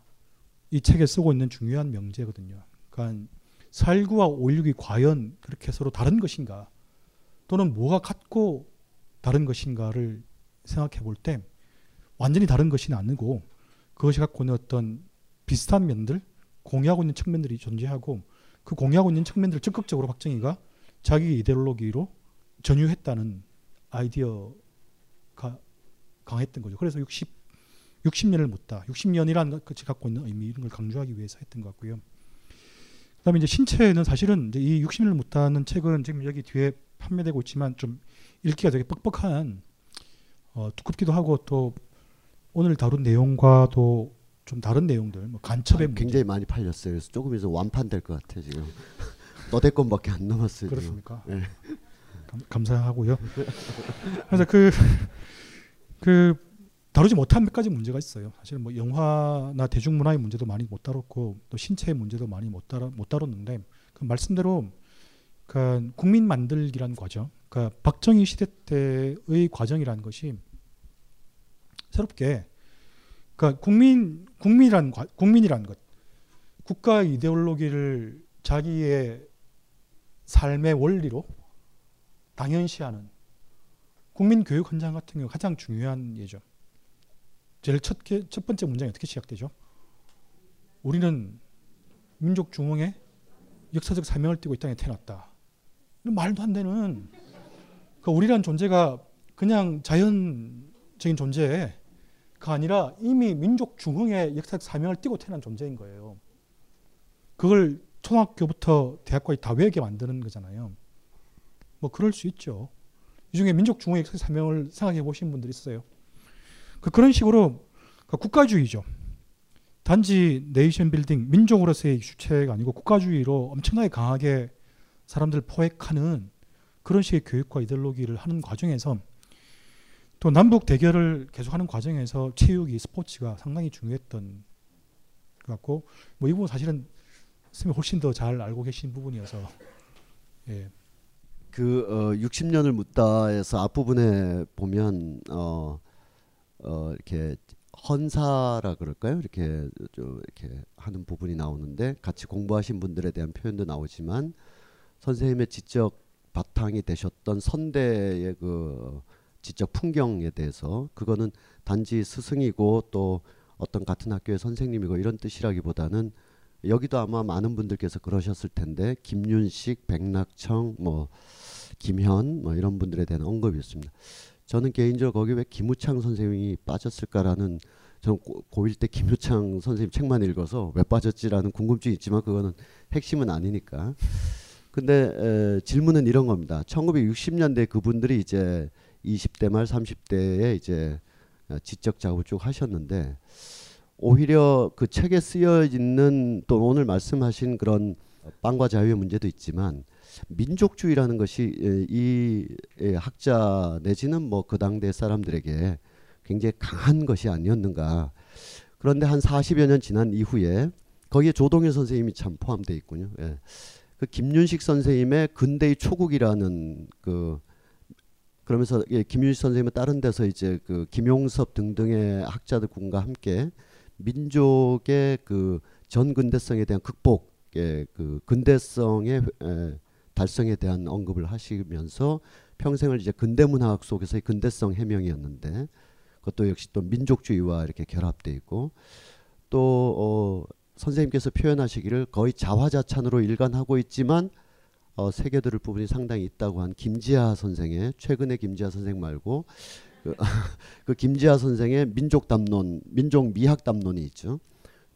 이 책에 쓰고 있는 중요한 명제거든요. 그러니까 사 일구와 오일육이 과연 그렇게 서로 다른 것인가, 또는 뭐가 같고 다른 것인가를 생각해 볼 때 완전히 다른 것은 아니고 그것이 갖고 있는 어떤 비슷한 면들, 공유하고 있는 측면들이 존재하고, 그 공유하고 있는 측면들을 적극적으로 박정희가 자기 이데올로기로 전유했다는 아이디어가 강했던 거죠. 그래서 육십, 육십 년을 묻다. 육십 년이라는 것이 갖고 있는 의미, 이런 걸 강조하기 위해서 했던 것 같고요. 그 다음에 이제 신체는 사실은 이제 이 육십 년을 묻다는 책은 지금 여기 뒤에 판매되고 있지만 좀 읽기가 되게 뻑뻑한, 어, 두껍기도 하고 또 오늘 다룬 내용과도 좀 다른 내용들, 뭐 간첩의 문제. 굉장히 많이 팔렸어요. 그래서 조금 있으면 완판될 것 같아요. 지금 너댓권밖에 안 남았어요. 그렇습니까? 네. 감, 감사하고요. 그래서 그, 그 다루지 못한 몇 가지 문제가 있어요. 사실 뭐 영화나 대중문화의 문제도 많이 못 다뤘고 또 신체의 문제도 많이 못, 다루, 못 다뤘는데 그 말씀대로 그 국민 만들기란 과정, 그러니까 박정희 시대 때의 과정이라는 것이 새롭게 그러니까 국민, 국민이란, 국민이란 것, 국가의 이데올로기를 자기의 삶의 원리로 당연시하는 국민 교육 현장 같은 경우 가장 중요한 예죠. 제일 첫, 첫 번째 문장이 어떻게 시작되죠? 우리는 민족 중흥의 역사적 사명을 띠고 이 땅에 태어났다. 말도 안 되는 그 우리란 존재가 그냥 자연적인 존재가 아니라 이미 민족 중흥의 역사적 사명을 띠고 태어난 존재인 거예요. 그걸 초등학교부터 대학까지 다 외우게 만드는 거잖아요. 뭐 그럴 수 있죠. 이 중에 민족 중흥의 역사적 사명을 생각해 보신 분들 있어요. 그런 식으로 국가주의죠. 단지 네이션 빌딩, 민족으로서의 주체가 아니고 국가주의로 엄청나게 강하게 사람들을 포획하는 그런 식의 교육과 이데올로기를 하는 과정에서 또 남북 대결을 계속하는 과정에서 체육이, 스포츠가 상당히 중요했던 것 같고 뭐 이 부분 사실은 선생님이 훨씬 더 잘 알고 계신 부분이어서 예. 그 어, 육십 년을 묻다에서 앞부분에 보면 어, 어, 이렇게 헌사라 그럴까요? 이렇게 좀 이렇게 하는 부분이 나오는데 같이 공부하신 분들에 대한 표현도 나오지만 선생님의 지적 바탕이 되셨던 선대의 그 지적 풍경에 대해서 그거는 단지 스승이고 또 어떤 같은 학교의 선생님이고 이런 뜻이라기보다는 여기도 아마 많은 분들께서 그러셨을 텐데 김윤식, 백낙청, 뭐 김현 뭐 이런 분들에 대한 언급이었습니다. 저는 개인적으로 거기 왜 김우창 선생님이 빠졌을까라는, 저는 고일 때 김우창 선생님 책만 읽어서 왜 빠졌지라는 궁금증이 있지만 그거는 핵심은 아니니까. 근데 에, 질문은 이런 겁니다. 천구백육십 년대 그분들이 이제 이십 대 말 삼십 대에 이제 지적 작업을 쭉 하셨는데 오히려 그 책에 쓰여 있는 또 오늘 말씀하신 그런 빵과 자유의 문제도 있지만 민족주의라는 것이 이 학자 내지는 뭐 그 당대 사람들에게 굉장히 강한 것이 아니었는가. 그런데 한 사십여 년 지난 이후에 거기에 조동일 선생님이 참 포함되어 있군요. 예. 그 김윤식 선생님의 근대의 초국이라는 그 그러면서 예, 김윤식 선생님은 다른 데서 이제 그 김용섭 등등의 학자들과 함께 민족의 그 전근대성에 대한 극복의 그 근대성의 에, 달성에 대한 언급을 하시면서 평생을 이제 근대문학 속에서의 근대성 해명이었는데 그것도 역시 또 민족주의와 이렇게 결합돼 있고 또 어, 선생님께서 표현하시기를 거의 자화자찬으로 일관하고 있지만 어, 새겨 들을 부분이 상당히 있다고 한 김지하 선생의 최근의 김지하 선생 말고 그, 그 김지하 선생의 민족담론, 민족미학담론이 있죠.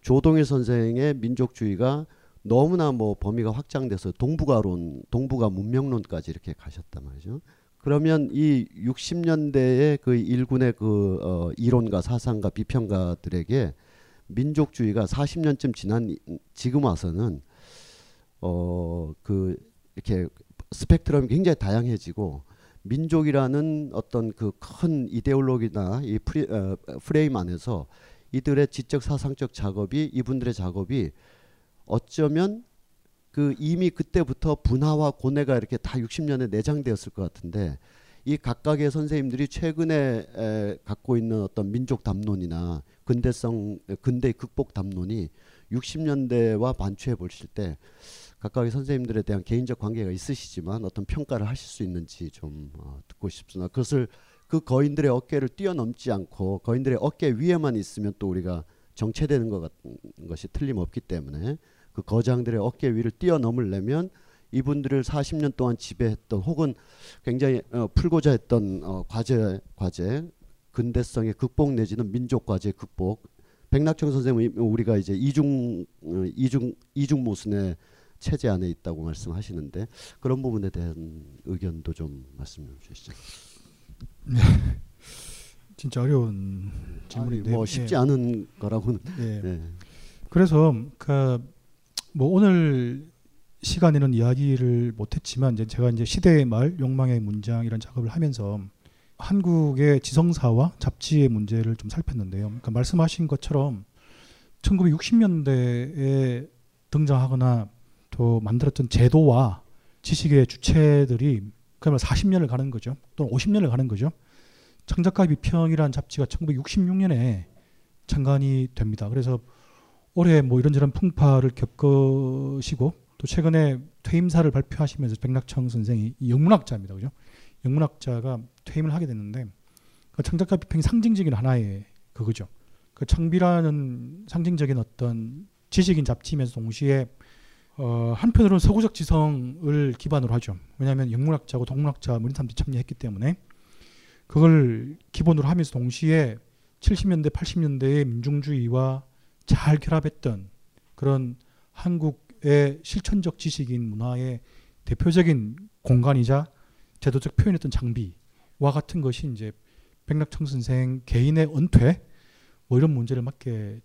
조동일 선생의 민족주의가 너무나 뭐 범위가 확장돼서 동북아론, 동북아 문명론까지 이렇게 가셨단 말이죠. 그러면 이 육십 년대의 그 일군의 그 어 이론가, 사상가, 비평가들에게 민족주의가 사십 년쯤 지난 지금 와서는 어 그 이렇게 스펙트럼이 굉장히 다양해지고 민족이라는 어떤 그 큰 이데올로기나 이 프리, 어, 프레임 안에서 이들의 지적 사상적 작업이 이분들의 작업이 어쩌면 그 이미 그때부터 분화와 고뇌가 이렇게 다 육십 년에 내장되었을 것 같은데 이 각각의 선생님들이 최근에 에 갖고 있는 어떤 민족 담론이나 근대성 근대 극복 담론이 육십 년대와 반추해 보실 때 각각의 선생님들에 대한 개인적 관계가 있으시지만 어떤 평가를 하실 수 있는지 좀 어 듣고 싶으나 그것을 그 거인들의 어깨를 뛰어넘지 않고 거인들의 어깨 위에만 있으면 또 우리가 정체되는 것 같은 것이 틀림없기 때문에 그 거장들의 어깨 위를 뛰어넘으려면 이분들을 사십 년 동안 지배했던 혹은 굉장히 어, 풀고자 했던 어, 과제, 과제 근대성의 극복 내지는 민족 과제 극복. 백낙청 선생님 우리가 이제 이중 이중 이중 모순의 체제 안에 있다고 말씀하시는데 그런 부분에 대한 의견도 좀 말씀해 주시죠. 진짜 어려운 질문인데 뭐 쉽지 네. 않은 거라고는. 네. 네. 그래서 그 뭐 오늘 시간에는 이야기를 못했지만 이제 제가 이제 시대의 말, 욕망의 문장 이런 작업을 하면서 한국의 지성사와 잡지의 문제를 좀 살폈는데요. 그러니까 말씀하신 것처럼 천구백육십 년대에 등장하거나 또 만들었던 제도와 지식의 주체들이 그러면 사십 년을 가는 거죠. 또는 오십 년을 가는 거죠. 창작가의 비평이라는 잡지가 천구백육십육 년에 창간이 됩니다. 그래서 올해 뭐 이런저런 풍파를 겪으시고 또 최근에 퇴임사를 발표하시면서 백낙청 선생이 영문학자입니다. 그죠? 영문학자가 퇴임을 하게 됐는데 그 창작가 비평이 상징적인 하나의 그거죠. 그 창비라는 상징적인 어떤 지식인 잡지면서 동시에 어 한편으로는 서구적 지성을 기반으로 하죠. 왜냐하면 영문학자고 동문학자 모든 사람들이 참여했기 때문에 그걸 기본으로 하면서 동시에 칠십 년대 팔십 년대의 민중주의와 잘 결합했던 그런 한국의 실천적 지식인 문화의 대표적인 공간이자 제도적 표현했던 장비와 같은 것이 이제 백낙청 선생 개인의 은퇴 뭐 이런 문제를 맞게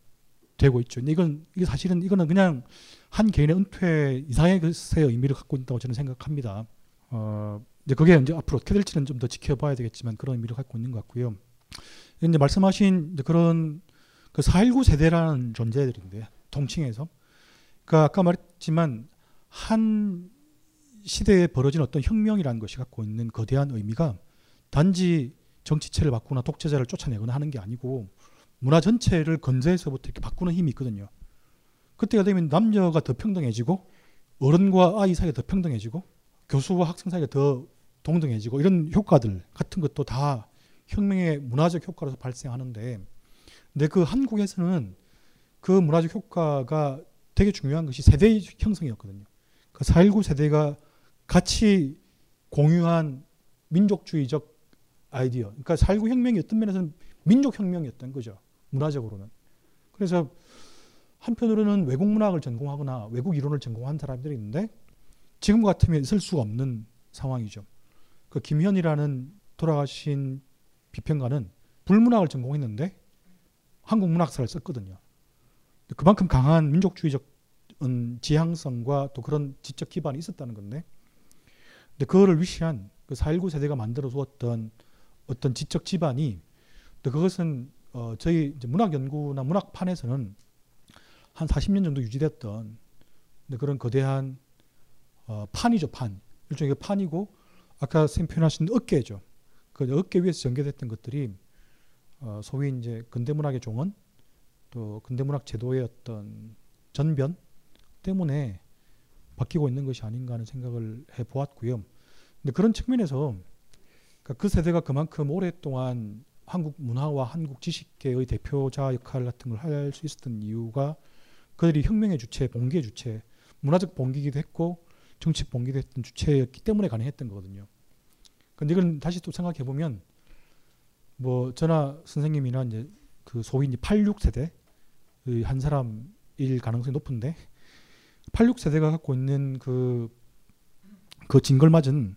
되고 있죠. 근데 이건 이게 사실은 이거는 그냥 한 개인의 은퇴 이상의 것의 의미를 갖고 있다고 저는 생각합니다. 어, 이제 그게 이제 앞으로 어떻게 될지는 좀 더 지켜봐야 되겠지만 그런 의미를 갖고 있는 것 같고요. 이제 말씀하신 그런 그 사일구 세대라는 존재들인데 동칭해서 그러니까 아까 말했지만 한 시대에 벌어진 어떤 혁명이라는 것이 갖고 있는 거대한 의미가 단지 정치체를 바꾸거나 독재자를 쫓아내거나 하는 게 아니고 문화 전체를 근저에서부터 이렇게 바꾸는 힘이 있거든요. 그때가 되면 남녀가 더 평등해지고 어른과 아이 사이가 더 평등해지고 교수와 학생 사이가 더 동등해지고 이런 효과들 같은 것도 다 혁명의 문화적 효과로서 발생하는데 근데 그 한국에서는 그 문화적 효과가 되게 중요한 것이 세대 형성이었거든요. 그 사일구 세대가 같이 공유한 민족주의적 아이디어 그러니까 사일구 혁명이 어떤 면에서는 민족혁명이었던 거죠. 문화적으로는. 그래서 한편으로는 외국 문학을 전공하거나 외국 이론을 전공한 사람들이 있는데 지금 같으면 있을 수가 없는 상황이죠. 그 김현이라는 돌아가신 비평가는 불문학을 전공했는데 한국 문학사를 썼거든요. 그만큼 강한 민족주의적 지향성과 또 그런 지적 기반이 있었다는 건데 근데 그거를 위시한 그 사일구 세대가 만들어서 어떤 어떤 지적 기반이 또 그것은 어 저희 이제 문학연구나 문학판에서는 한 사십 년 정도 유지됐던 근데 그런 거대한 어 판이죠. 판. 일종의 판이고 아까 선생님 표현하신 어깨죠. 그 어깨 위에서 전개됐던 것들이 어 소위 이제 근대문학의 종언 또 근대문학 제도의 어떤 전변 때문에 바뀌고 있는 것이 아닌가 하는 생각을 해보았고요. 근데 그런 측면에서 그 세대가 그만큼 오랫동안 한국 문화와 한국 지식계의 대표자 역할 같은 걸 할 수 있었던 이유가 그들이 혁명의 주체, 봉기의 주체, 문화적 봉기기도 했고 정치 봉기도 했던 주체였기 때문에 가능했던 거거든요. 근데 이건 다시 또 생각해 보면 뭐 저나 선생님이나 이제 그 소위 이제 팔십육 세대의 한 사람일 가능성이 높은데 팔십육 세대가 갖고 있는 그, 그 징걸맞은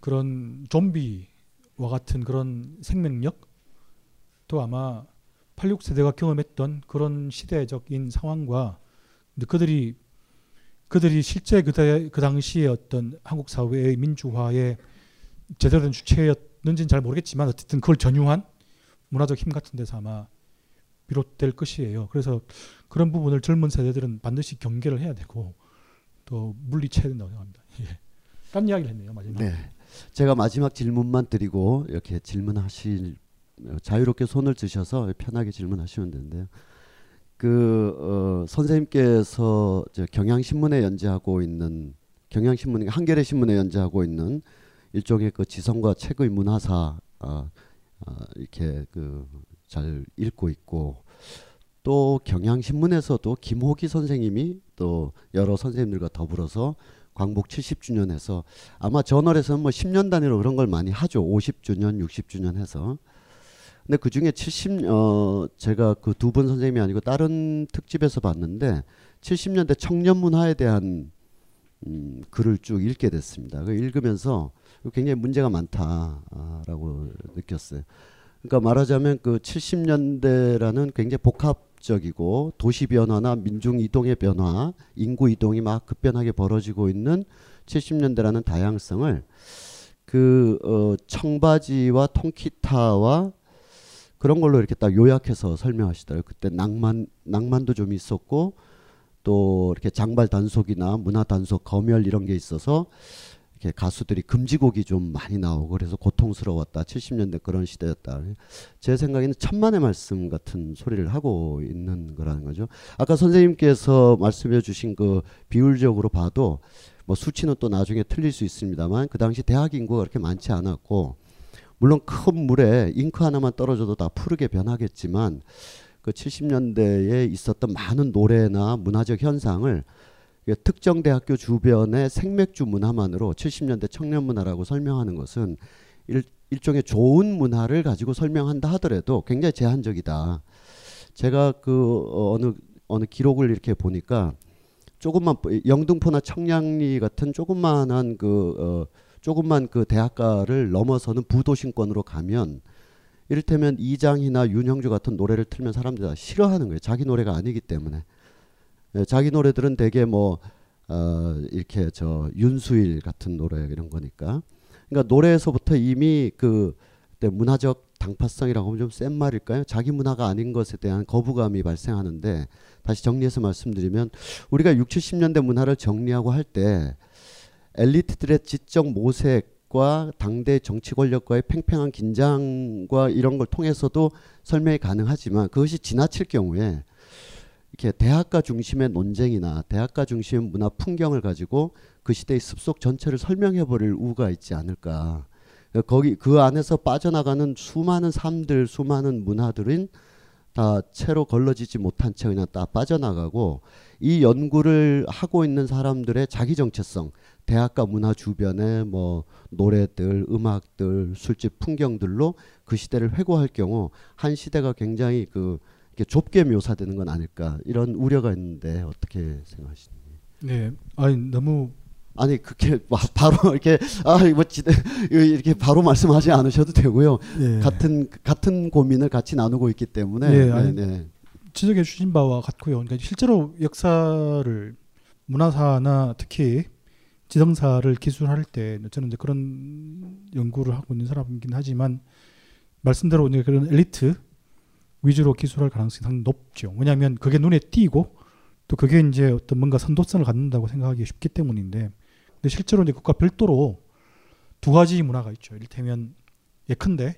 그런 좀비 와 같은 그런 생명력 또 아마 팔십육 세대가 경험했던 그런 시대적인 상황과 그들이 그들이 실제 그때 그 당시의 어떤 한국 사회의 민주화의 제대로 된 주체였는지는 잘 모르겠지만 어쨌든 그걸 전유한 문화적 힘 같은 데서 아마 비롯될 것이에요. 그래서 그런 부분을 젊은 세대들은 반드시 경계를 해야 되고 또 물리쳐야 된다고 생각합니다. 예. 딴 이야기를 했네요. 마지막. 네. 제가 마지막 질문만 드리고 이렇게 질문하실 자유롭게 손을 드셔서 편하게 질문하시면 되는데요. 그 어, 선생님께서 경향신문에 연재하고 있는 경향신문 한겨레 신문에 연재하고 있는 일종의 그 지성과 책의 문화사 아, 아, 이렇게 그 잘 읽고 있고 또 경향신문에서도 김호기 선생님이 또 여러 선생님들과 더불어서 광복 칠십 주년에서 아마 저널에서는 뭐 십 년 단위로 그런 걸 많이 하죠. 오십 주년, 육십 주년 해서. 근데 그 중에 칠십, 어, 제가 그 두 분 선생님이 아니고 다른 특집에서 봤는데 칠십 년대 청년 문화에 대한 음, 글을 쭉 읽게 됐습니다. 그 읽으면서 굉장히 문제가 많다라고 느꼈어요. 그러니까 말하자면 그 칠십 년대라는 굉장히 복합 적이고 도시 변화나 민중 이동의 변화, 인구 이동이 막 급변하게 벌어지고 있는 칠십 년대라는 다양성을 그 그 어 청바지와 통키타와 그런 걸로 이렇게 딱 요약해서 설명하시더라고요. 그때 낭만 낭만도 좀 있었고 또 이렇게 장발 단속이나 문화 단속, 검열 이런 게 있어서 이렇게 가수들이 금지곡이 좀 많이 나오고 그래서 고통스러웠다. 칠십 년대 그런 시대였다. 제 생각에는 천만의 말씀 같은 소리를 하고 있는 거라는 거죠. 아까 선생님께서 말씀해 주신 그 비율적으로 봐도 뭐 수치는 또 나중에 틀릴 수 있습니다만 그 당시 대학 인구가 그렇게 많지 않았고 물론 큰 물에 잉크 하나만 떨어져도 다 푸르게 변하겠지만 그 칠십 년대에 있었던 많은 노래나 문화적 현상을 특정 대학교 주변의 생맥주 문화만으로 칠십 년대 청년 문화라고 설명하는 것은 일, 일종의 좋은 문화를 가지고 설명한다 하더라도 굉장히 제한적이다. 제가 그 어느 어느 기록을 이렇게 보니까 조금만 영등포나 청량리 같은 조그만한 그 어, 조금만 그 대학가를 넘어서는 부도심권으로 가면 이를테면 이장희나 윤형주 같은 노래를 틀면 사람들이 다 싫어하는 거예요. 자기 노래가 아니기 때문에. 자기 노래들은 대개 뭐 어, 이렇게 저 윤수일 같은 노래 이런 거니까. 그러니까 노래에서부터 이미 그 문화적 당파성이라고 하면 좀 센 말일까요? 자기 문화가 아닌 것에 대한 거부감이 발생하는데 다시 정리해서 말씀드리면 우리가 육십, 칠십 년대 문화를 정리하고 할 때 엘리트들의 지적 모색과 당대 정치 권력과의 팽팽한 긴장과 이런 걸 통해서도 설명이 가능하지만 그것이 지나칠 경우에 이렇게 대학가 중심의 논쟁이나 대학가 중심의 문화 풍경을 가지고 그 시대의 습속 전체를 설명해버릴 우가 있지 않을까. 거기 그 안에서 빠져나가는 수많은 삶들, 수많은 문화들은 다 채로 걸러지지 못한 채 그냥 다 빠져나가고 이 연구를 하고 있는 사람들의 자기 정체성, 대학가 문화 주변의 뭐 노래들, 음악들, 술집 풍경들로 그 시대를 회고할 경우 한 시대가 굉장히 그 좁게 묘사되는 건 아닐까 이런 우려가 있는데 어떻게 생각하시는지. 네, 아니 너무 아니 그렇게 바로 이렇게 아 뭐 이렇게 바로 말씀하지 않으셔도 되고요. 네. 같은 같은 고민을 같이 나누고 있기 때문에 네, 아니, 네. 지적해 주신 바와 같고요. 그러니까 실제로 역사를 문화사나 특히 지성사를 기술할 때 저는 이제 그런 연구를 하고 있는 사람이긴 하지만 말씀대로 이제 그런 엘리트 위주로 기술할 가능성이 상당히 높죠. 왜냐하면 그게 눈에 띄고 또 그게 이제 어떤 뭔가 선도성을 갖는다고 생각하기 쉽기 때문인데, 근데 실제로 이제 그것과 별도로 두 가지 문화가 있죠. 이를테면 예컨대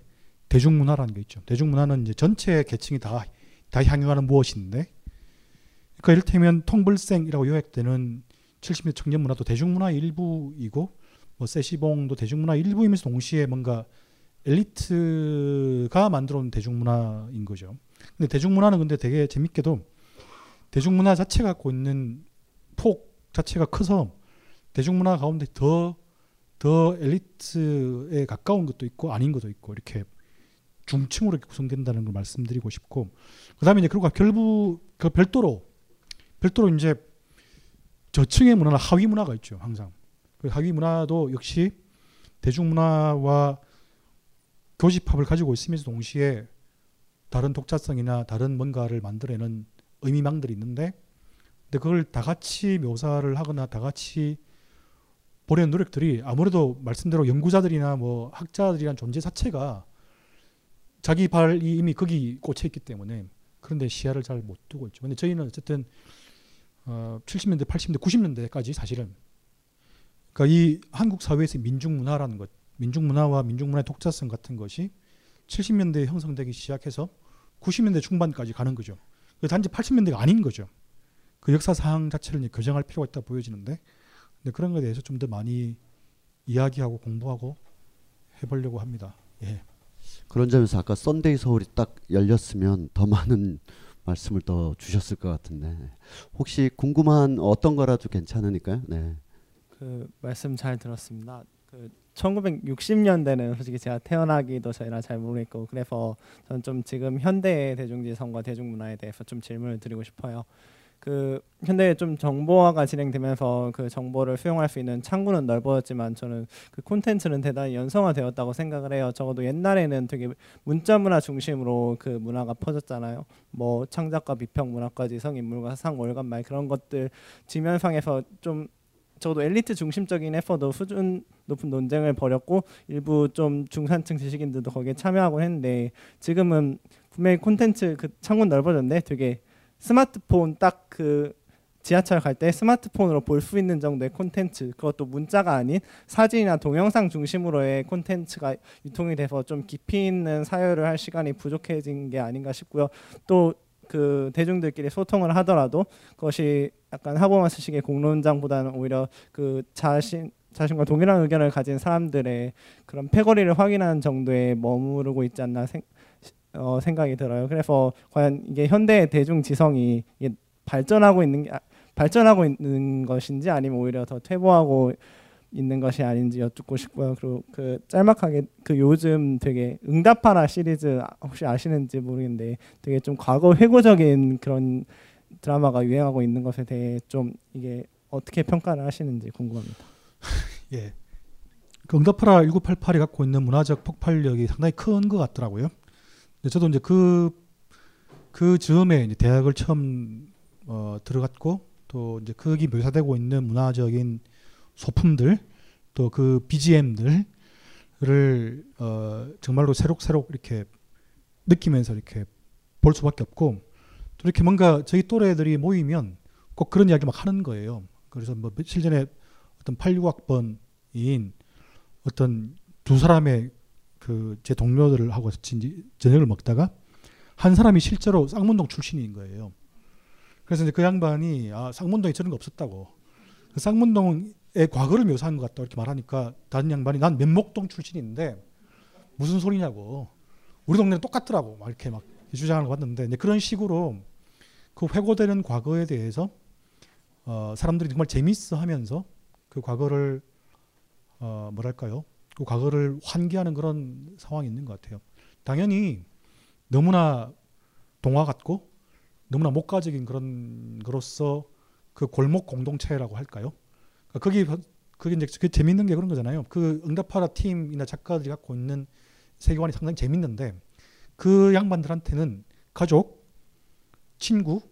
대중문화라는 게 있죠. 대중문화는 이제 전체 계층이 다 다 향유하는 무엇인데, 그러니까 이를테면 통불생이라고 요약되는 칠십 년대 청년 문화도 대중문화의 일부이고, 뭐 세시봉도 대중문화의 일부이면서 동시에 뭔가 엘리트가 만들어온 대중문화인 거죠. 근데 대중문화는 근데 되게 재밌게도 대중문화 자체가 갖고 있는 폭 자체가 커서 대중문화 가운데 더, 더 엘리트에 가까운 것도 있고 아닌 것도 있고 이렇게 중층으로 이렇게 구성된다는 걸 말씀드리고 싶고, 그 다음에 이제 그리고 결부 그 별도로 별도로 이제 저층의 문화나 하위 문화가 있죠. 항상 그 하위 문화도 역시 대중문화와 교집합을 가지고 있으면서 동시에 다른 독자성이나 다른 뭔가를 만들어내는 의미망들이 있는데, 근데 그걸 다 같이 묘사를 하거나 다 같이 보려는 노력들이 아무래도 말씀대로 연구자들이나 뭐 학자들이란 존재 자체가 자기 발이 이미 거기 꽂혀있기 때문에 그런데 시야를 잘 못 두고 있죠. 근데 저희는 어쨌든 어 칠십 년대, 팔십 년대, 구십 년대까지 사실은 그러니까 이 한국 사회에서 민중문화라는 것, 민중문화와 민중문화의 독자성 같은 것이 칠십 년대에 형성되기 시작해서 구십 년대 중반까지 가는 거죠. 단지 팔십 년대가 아닌 거죠. 그 역사상 자체를 교정할 필요가 있다 보여지는데, 근데 그런 것에 대해서 좀 더 많이 이야기하고 공부하고 해보려고 합니다. 예. 그런 점에서 아까 썬데이 서울이 딱 열렸으면 더 많은 말씀을 더 주셨을 것 같은데 혹시 궁금한 어떤 거라도 괜찮으니까요. 네. 그 말씀 잘 들었습니다. 그 천구백육십 년대는 솔직히 제가 태어나기도 전이라 잘 모르겠고 그래서 저는 좀 지금 현대의 대중지성과 대중문화에 대해서 좀 질문을 드리고 싶어요. 그 현대에 좀 정보화가 진행되면서 그 정보를 수용할 수 있는 창구는 넓어졌지만 저는 그 콘텐츠는 대단히 연성화되었다고 생각을 해요. 적어도 옛날에는 되게 문자문화 중심으로 그 문화가 퍼졌잖아요. 뭐 창작과 비평문화까지 성인물과 사상, 월간 말 그런 것들 지면상에서 좀 적어도 엘리트 중심적인 해퍼도 수준 높은 논쟁을 벌였고 일부 좀 중산층 지식인들도 거기에 참여하고 했는데, 지금은 분명히 콘텐츠 그 창문 넓어졌네. 되게 스마트폰 딱 그 지하철 갈 때 스마트폰으로 볼 수 있는 정도의 콘텐츠, 그것도 문자가 아닌 사진이나 동영상 중심으로의 콘텐츠가 유통이 돼서 좀 깊이 있는 사유를 할 시간이 부족해진 게 아닌가 싶고요. 또 그 대중들끼리 소통을 하더라도 그것이 약간 하버마스식의 공론장보다는 오히려 그 자신 자신과 동일한 의견을 가진 사람들의 그런 패거리를 확인하는 정도에 머무르고 있지 않나 생, 어, 생각이 들어요. 그래서 과연 이게 현대의 대중 지성이 발전하고 있는 게, 발전하고 있는 것인지 아니면 오히려 더 퇴보하고 있는 것이 아닌지 여쭙고 싶고요. 그리고 그 짤막하게 그 요즘 되게 응답하라 시리즈 혹시 아시는지 모르겠는데 되게 좀 과거 회고적인 그런 드라마가 유행하고 있는 것에 대해 좀 이게 어떻게 평가를 하시는지 궁금합니다. 예, 그 응답하라 천구백팔십팔이 갖고 있는 문화적 폭발력이 상당히 큰 것 같더라고요. 근데 저도 이제 그, 그 즈음에 이제 대학을 처음 어, 들어갔고 또 이제 거기 묘사되고 있는 문화적인 소품들 또 그 비지엠들을 어, 정말로 새록새록 이렇게 느끼면서 이렇게 볼 수밖에 없고, 또 이렇게 뭔가 저희 또래들이 모이면 꼭 그런 이야기 막 하는 거예요. 그래서 뭐 며칠 전에 어떤 팔십육 학번인 어떤 두 사람의 그 제 동료들을 하고 저녁을 먹다가 한 사람이 실제로 쌍문동 출신인 거예요. 그래서 이제 그 양반이 아, 쌍문동에 저런 거 없었다고, 그 쌍문동의 과거를 묘사한 것 같다고 이렇게 말하니까 다른 양반이 난 면목동 출신인데 무슨 소리냐고, 우리 동네는 똑같더라고 막 이렇게 막 주장하는 거 봤는데, 이제 그런 식으로 그 회고되는 과거에 대해서 어, 사람들이 정말 재밌어 하면서 그 과거를 어, 뭐랄까요, 그 과거를 환기하는 그런 상황이 있는 것 같아요. 당연히 너무나 동화 같고 너무나 목가적인 그런 거로서 그 골목 공동체라고 할까요? 그러니까 거기 그게 이제 그게 재밌는 게 그런 거잖아요. 그 응답하라 팀이나 작가들이 갖고 있는 세계관이 상당히 재밌는데, 그 양반들한테는 가족, 친구,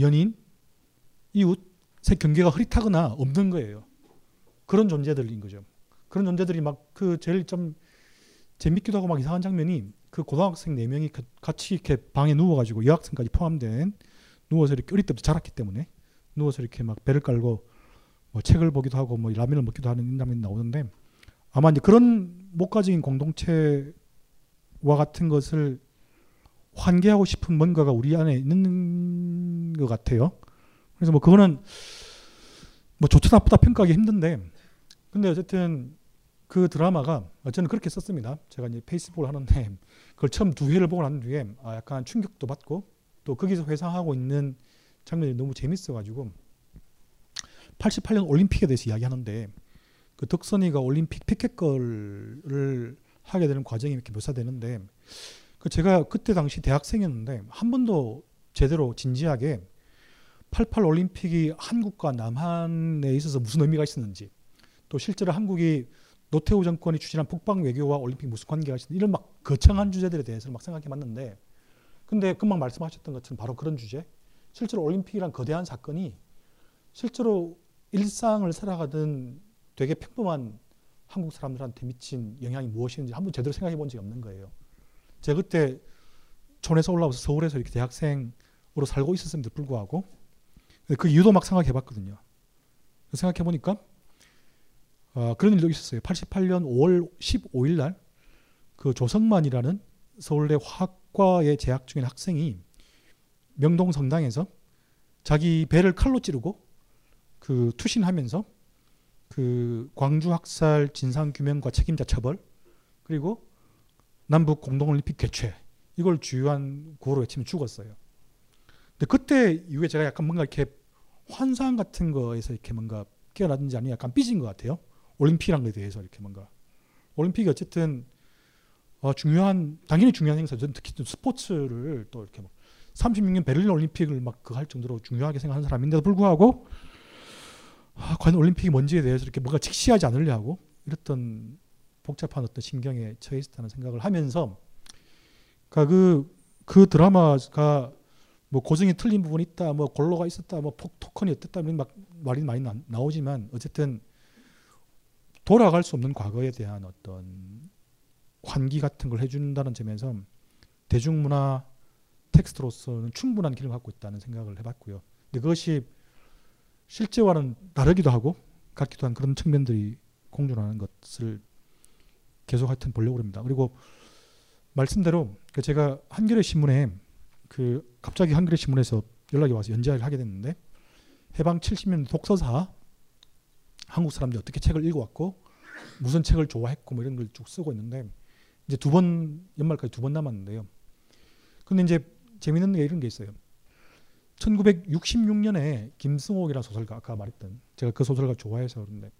연인, 이웃, 세 경계가 흐릿하거나 없는 거예요. 그런 존재들인 거죠. 그런 존재들이 막 그 제일 좀 재밌기도 하고 막 이상한 장면이, 그 고등학생 네 명이 같이 이렇게 방에 누워가지고 여학생까지 포함된, 누워서 이렇게 어릴 때부터 자랐기 때문에 누워서 이렇게 막 배를 깔고 뭐 책을 보기도 하고 뭐 라면을 먹기도 하는 장면이 나오는데, 아마 이제 그런 목가적인 공동체 와 같은 것을 환기하고 싶은 뭔가가 우리 안에 있는 것 같아요. 그래서 뭐 그거는 뭐 좋다 나쁘다 평가하기 힘든데, 근데 어쨌든 그 드라마가 저는 그렇게 썼습니다. 제가 이제 페이스북을 하는데 그걸 처음 두 회를 보고 난 뒤에 아 약간 충격도 받고 또 거기서 회상하고 있는 장면이 너무 재밌어가지고, 팔십팔 년 올림픽에 대해서 이야기하는데 그 덕선이가 올림픽 피켓걸을 하게 되는 과정이 이렇게 묘사되는데, 그 제가 그때 당시 대학생이었는데 한 번도 제대로 진지하게 팔십팔 올림픽이 한국과 남한에 있어서 무슨 의미가 있었는지, 또 실제로 한국이 노태우 정권이 추진한 북방 외교와 올림픽 무슨 관계가 있었는지, 이런 막 거창한 주제들에 대해서 막 생각해 봤는데, 근데 금방 말씀하셨던 것처럼 바로 그런 주제, 실제로 올림픽이란 거대한 사건이 실제로 일상을 살아가던 되게 평범한 한국 사람들한테 미친 영향이 무엇인지 한번 제대로 생각해 본 적이 없는 거예요. 제가 그때 촌에서 올라와서 서울에서 이렇게 대학생으로 살고 있었음에도 불구하고 그 이유도 막 생각해 봤거든요. 생각해 보니까 어, 그런 일도 있었어요. 팔십팔 년 오월 십오일 날 그 조성만이라는 서울대 화학과에 재학 중인 학생이 명동 성당에서 자기 배를 칼로 찌르고 그 투신하면서 그 광주 학살 진상 규명과 책임자 처벌, 그리고 남북 공동올림픽 개최, 이걸 주요한 구호로 외치면 죽었어요. 근데 그때 이후에 제가 약간 뭔가 이렇게 환상 같은 거에서 이렇게 뭔가 깨어나든지 아니면 약간 삐진 것 같아요. 올림픽이란 거에 대해서 이렇게 뭔가, 올림픽이 어쨌든 어 중요한, 당연히 중요한 행사죠. 특히 스포츠를 또 이렇게 막 삼십육 년 베를린 올림픽을 막 그 할 정도로 중요하게 생각하는 사람인데도 불구하고 아, 과연 올림픽이 뭔지에 대해서 이렇게 뭔가 직시하지 않으려 하고 이랬던 복잡한 어떤 심경에 처해 있었다는 생각을 하면서, 그러니까 그, 그 드라마가 뭐 고증이 틀린 부분이 있다, 뭐 골로가 있었다, 뭐 토큰이 어땠다, 막 말이 많이 나, 나오지만 어쨌든 돌아갈 수 없는 과거에 대한 어떤 환기 같은 걸 해준다는 점에서 대중문화 텍스트로서는 충분한 길을 갖고 있다는 생각을 해봤고요. 근데 그것이 실제와는 다르기도 하고 같기도 한 그런 측면들이 공존하는 것을 계속 하여튼 보려고 합니다. 그리고 말씀대로 제가 한겨레 신문에 그 갑자기 한겨레 신문에서 연락이 와서 연재를 하게 됐는데 해방 칠십 년대 독서사 한국 사람들이 어떻게 책을 읽어왔고 무슨 책을 좋아했고 뭐 이런 걸 쭉 쓰고 있는데 이제 두 번 연말까지 두 번 남았는데요. 근데 이제 재미있는 게 이런 게 있어요. 천구백육십육 년에 김승옥이라는 소설가, 아까 말했던 제가 그 소설가 좋아해서 그런데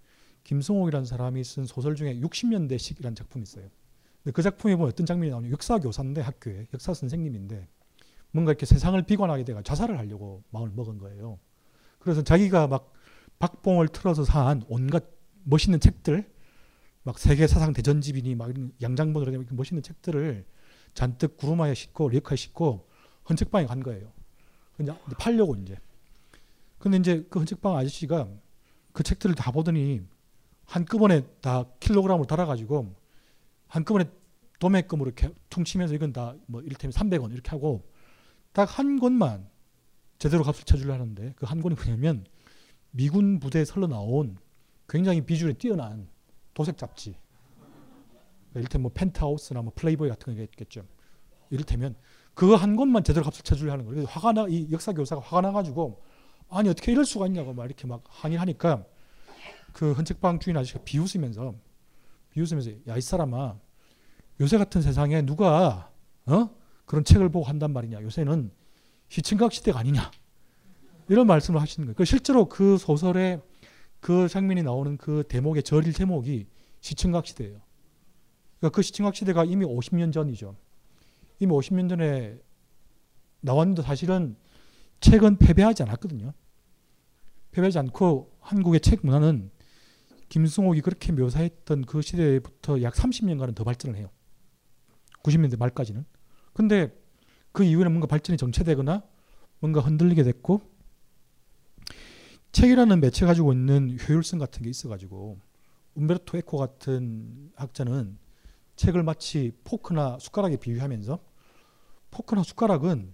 김승옥이라는 사람이 쓴 소설 중에 육십 년대식이라는 작품이 있어요. 근데 그 작품에 보면 어떤 장면이 나오냐면 역사 교사인데 학교에 역사 선생님인데 뭔가 이렇게 세상을 비관하게 돼가 자살을 하려고 마음을 먹은 거예요. 그래서 자기가 막 박봉을 틀어서 산 온갖 멋있는 책들, 막 세계 사상 대전집이니 막 양장본으로 이렇게 멋있는 책들을 잔뜩 구루마에 싣고 리어카에 싣고 헌책방에 간 거예요. 근데 팔려고 이제. 근데 이제 그 헌책방 아저씨가 그 책들을 다 보더니 한꺼번에 다 킬로그램으로 달아가지고 한꺼번에 도매금으로 이렇게 퉁치면서 이건 다 뭐 이를테면 삼백 원 이렇게 하고 딱 한 권만 제대로 값을 쳐주려 하는데 그 한 권이 뭐냐면 미군 부대에 설러 나온 굉장히 비주얼이 뛰어난 도색 잡지. 이를테면 뭐 펜트하우스나 뭐 플레이보이 같은 게 있겠죠. 이를테면 그거 한 권만 제대로 값을 쳐주려 하는 거예요. 화가 나, 이 역사 교사가 화가 나가지고 아니 어떻게 이럴 수가 있냐고 막 이렇게 막 항의하니까 그 헌책방 주인 아저씨가 비웃으면서 비웃으면서 야 이 사람아 요새 같은 세상에 누가 어? 그런 책을 보고 한단 말이냐. 요새는 시청각 시대가 아니냐. 이런 말씀을 하시는 거예요. 그 실제로 그 소설에 그 장면이 나오는 그 대목의 절일 대목이 시청각 시대예요. 그러니까 그 시청각 시대가 이미 오십 년 전이죠. 이미 오십 년 전에 나왔는데 사실은 책은 패배하지 않았거든요. 패배하지 않고 한국의 책 문화는 김승옥이 그렇게 묘사했던 그 시대부터 약 삼십 년간은 더 발전을 해요. 구십 년대 말까지는. 근데 그 이후에는 뭔가 발전이 정체되거나 뭔가 흔들리게 됐고 책이라는 매체 가지고 있는 효율성 같은 게 있어가지고 움베르토 에코 같은 학자는 책을 마치 포크나 숟가락에 비유하면서 포크나 숟가락은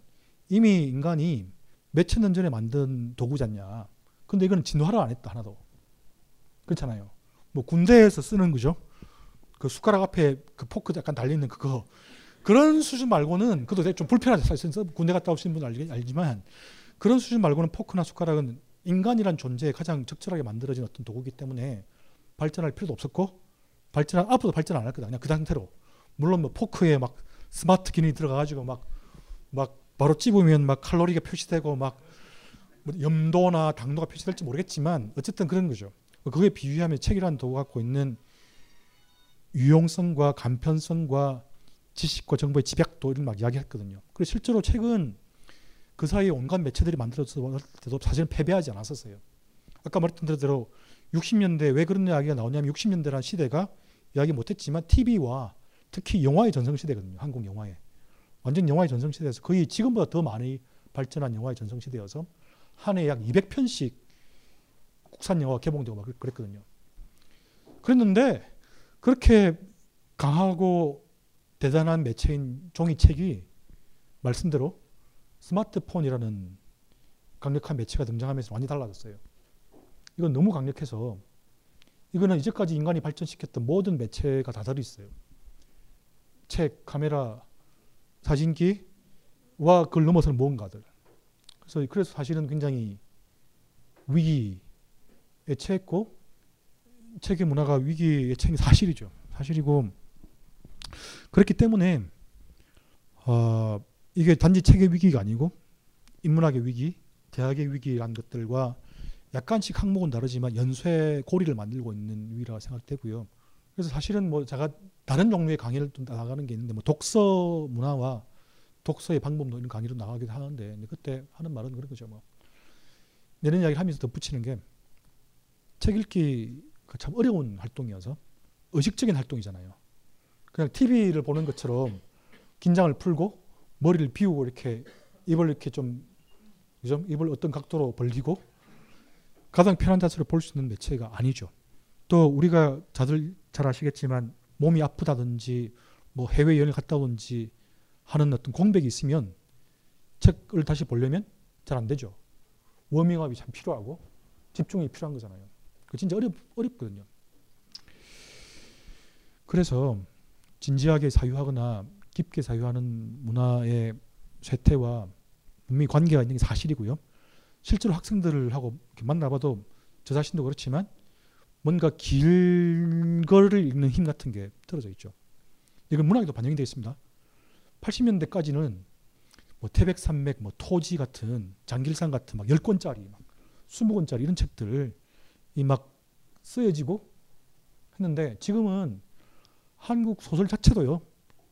이미 인간이 몇천 년 전에 만든 도구잖냐. 근데 이건 진화를 안 했다 하나도. 그렇잖아요. 뭐 군대에서 쓰는 거죠. 그 숟가락 앞에 그 포크 약간 달려있는 그거. 그런 수준 말고는 그것도 되게 좀 불편하죠. 사실 군대 갔다 오신 분은 알지만 그런 수준 말고는 포크나 숟가락은 인간이란 존재에 가장 적절하게 만들어진 어떤 도구이기 때문에 발전할 필요도 없었고 발전한, 앞으로도 발전 안 할 거다. 그냥 그 상태로. 물론 뭐 포크에 막 스마트 기능이 들어가가지고 막, 막 바로 찝으면 막 칼로리가 표시되고 막 뭐 염도나 당도가 표시될지 모르겠지만 어쨌든 그런 거죠. 그거에 비유하면 책이라는 도구 갖고 있는 유용성과 간편성과 지식과 정보의 집약도 이런 막 이야기했거든요. 그리고 실제로 책은 그 사이에 온갖 매체들이 만들어졌을 때도 사실은 패배하지 않았었어요. 아까 말했던 대로 육십 년대 왜 그런 이야기가 나오냐면 육십 년대라는 시대가 이야기 못했지만 티비와 특히 영화의 전성시대거든요. 한국 영화의. 완전 영화의 전성시대에서 거의 지금보다 더 많이 발전한 영화의 전성시대여서 한 해 약 이백 편씩 국산 영화가 개봉되고 막 그랬거든요. 그랬는데 그렇게 강하고 대단한 매체인 종이책이 말씀대로 스마트폰이라는 강력한 매체가 등장하면서 많이 달라졌어요. 이건 너무 강력해서 이거는 이제까지 인간이 발전시켰던 모든 매체가 다 들어있어요. 책, 카메라, 사진기와 그걸 넘어서는 뭔가들. 그래서, 그래서 사실은 굉장히 위기에 처했고 책의 문화가 위기에 처한 게 사실이죠. 사실이고 그렇기 때문에 어, 이게 단지 책의 위기가 아니고 인문학의 위기, 대학의 위기라는 것들과 약간씩 항목은 다르지만 연쇄 고리를 만들고 있는 위기라고 생각되고요. 그래서 사실은 뭐 제가 다른 종류의 강의를 좀 나가는 게 있는데 뭐 독서 문화와 독서의 방법론 이런 강의로 나가기도 하는데 그때 하는 말은 그런 거죠. 뭐 이런 이야기를 하면서 덧붙이는 게 책 읽기가 참 어려운 활동이어서 의식적인 활동이잖아요. 그냥 티비를 보는 것처럼 긴장을 풀고 머리를 비우고 이렇게 입을 이렇게 좀, 그죠? 입을 어떤 각도로 벌리고 가장 편한 자세로 볼 수 있는 매체가 아니죠. 또 우리가 다들 잘 아시겠지만 몸이 아프다든지 뭐 해외 여행을 갔다 오든지 하는 어떤 공백이 있으면 책을 다시 보려면 잘 안 되죠. 워밍업이 참 필요하고 집중이 필요한 거잖아요. 그 진짜 어렵, 어렵거든요. 그래서 진지하게 사유하거나 깊게 사유하는 문화의 쇠퇴와 분명히 관계가 있는 게 사실이고요. 실제로 학생들을 하고 만나봐도 저 자신도 그렇지만 뭔가 긴 거를 읽는 힘 같은 게 떨어져 있죠. 이건 문학에도 반영이 되어 있습니다. 팔십 년대까지는 뭐 태백산맥, 뭐 토지 같은 장길산 같은 막 십 권짜리, 막 이십 권짜리 이런 책들이 막 쓰여지고 했는데 지금은 한국 소설 자체도요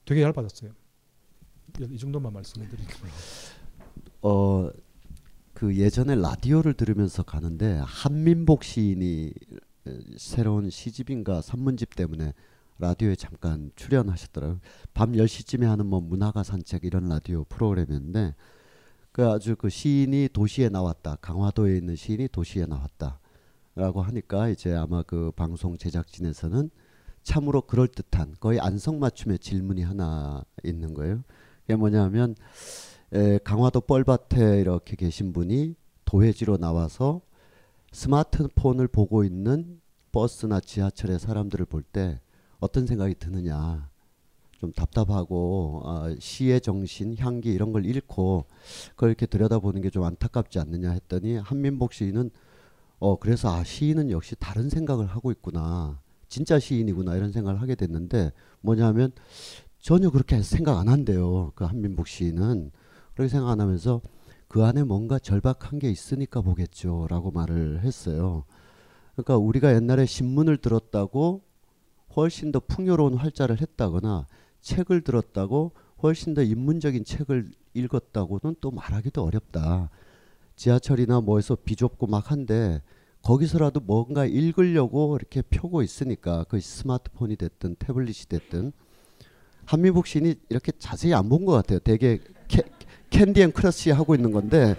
되게 얇아졌어요. 이 정도만 말씀드리겠습니다. 어, 그 예전에 라디오를 들으면서 가는데 한민복 시인이 새로운 시집인가 산문집 때문에 라디오에 잠깐 출연하셨더라고요. 밤 열 시쯤에 하는 뭐 문화가 산책 이런 라디오 프로그램인데 그 아주 그 시인이 도시에 나왔다. 강화도에 있는 시인이 도시에 나왔다라고 하니까 이제 아마 그 방송 제작진에서는 참으로 그럴듯한 거의 안성맞춤의 질문이 하나 있는 거예요. 그게 뭐냐면 에, 강화도 뻘밭에 이렇게 계신 분이 도회지로 나와서 스마트폰을 보고 있는 버스나 지하철의 사람들을 볼 때 어떤 생각이 드느냐. 좀 답답하고 어, 시의 정신, 향기 이런 걸 잃고 그걸 이렇게 들여다보는 게 좀 안타깝지 않느냐 했더니 한민복 시인은 어, 그래서 아, 시인은 역시 다른 생각을 하고 있구나. 진짜 시인이구나 이런 생각을 하게 됐는데 뭐냐면 전혀 그렇게 생각 안 한대요. 그 한민복 시인은. 그렇게 생각 안 하면서 그 안에 뭔가 절박한 게 있으니까 보겠죠 라고 말을 했어요. 그러니까 우리가 옛날에 신문을 들었다고 훨씬 더 풍요로운 활자를 했다거나 책을 들었다고 훨씬 더 인문적인 책을 읽었다고는 또 말하기도 어렵다. 지하철이나 뭐에서 비좁고 막 한데 거기서라도 뭔가 읽으려고 이렇게 펴고 있으니까 그 스마트폰이 됐든 태블릿이 됐든 한민복 시인이 이렇게 자세히 안 본 것 같아요. 되게 캐, 캔디 앤 크러쉬 하고 있는 건데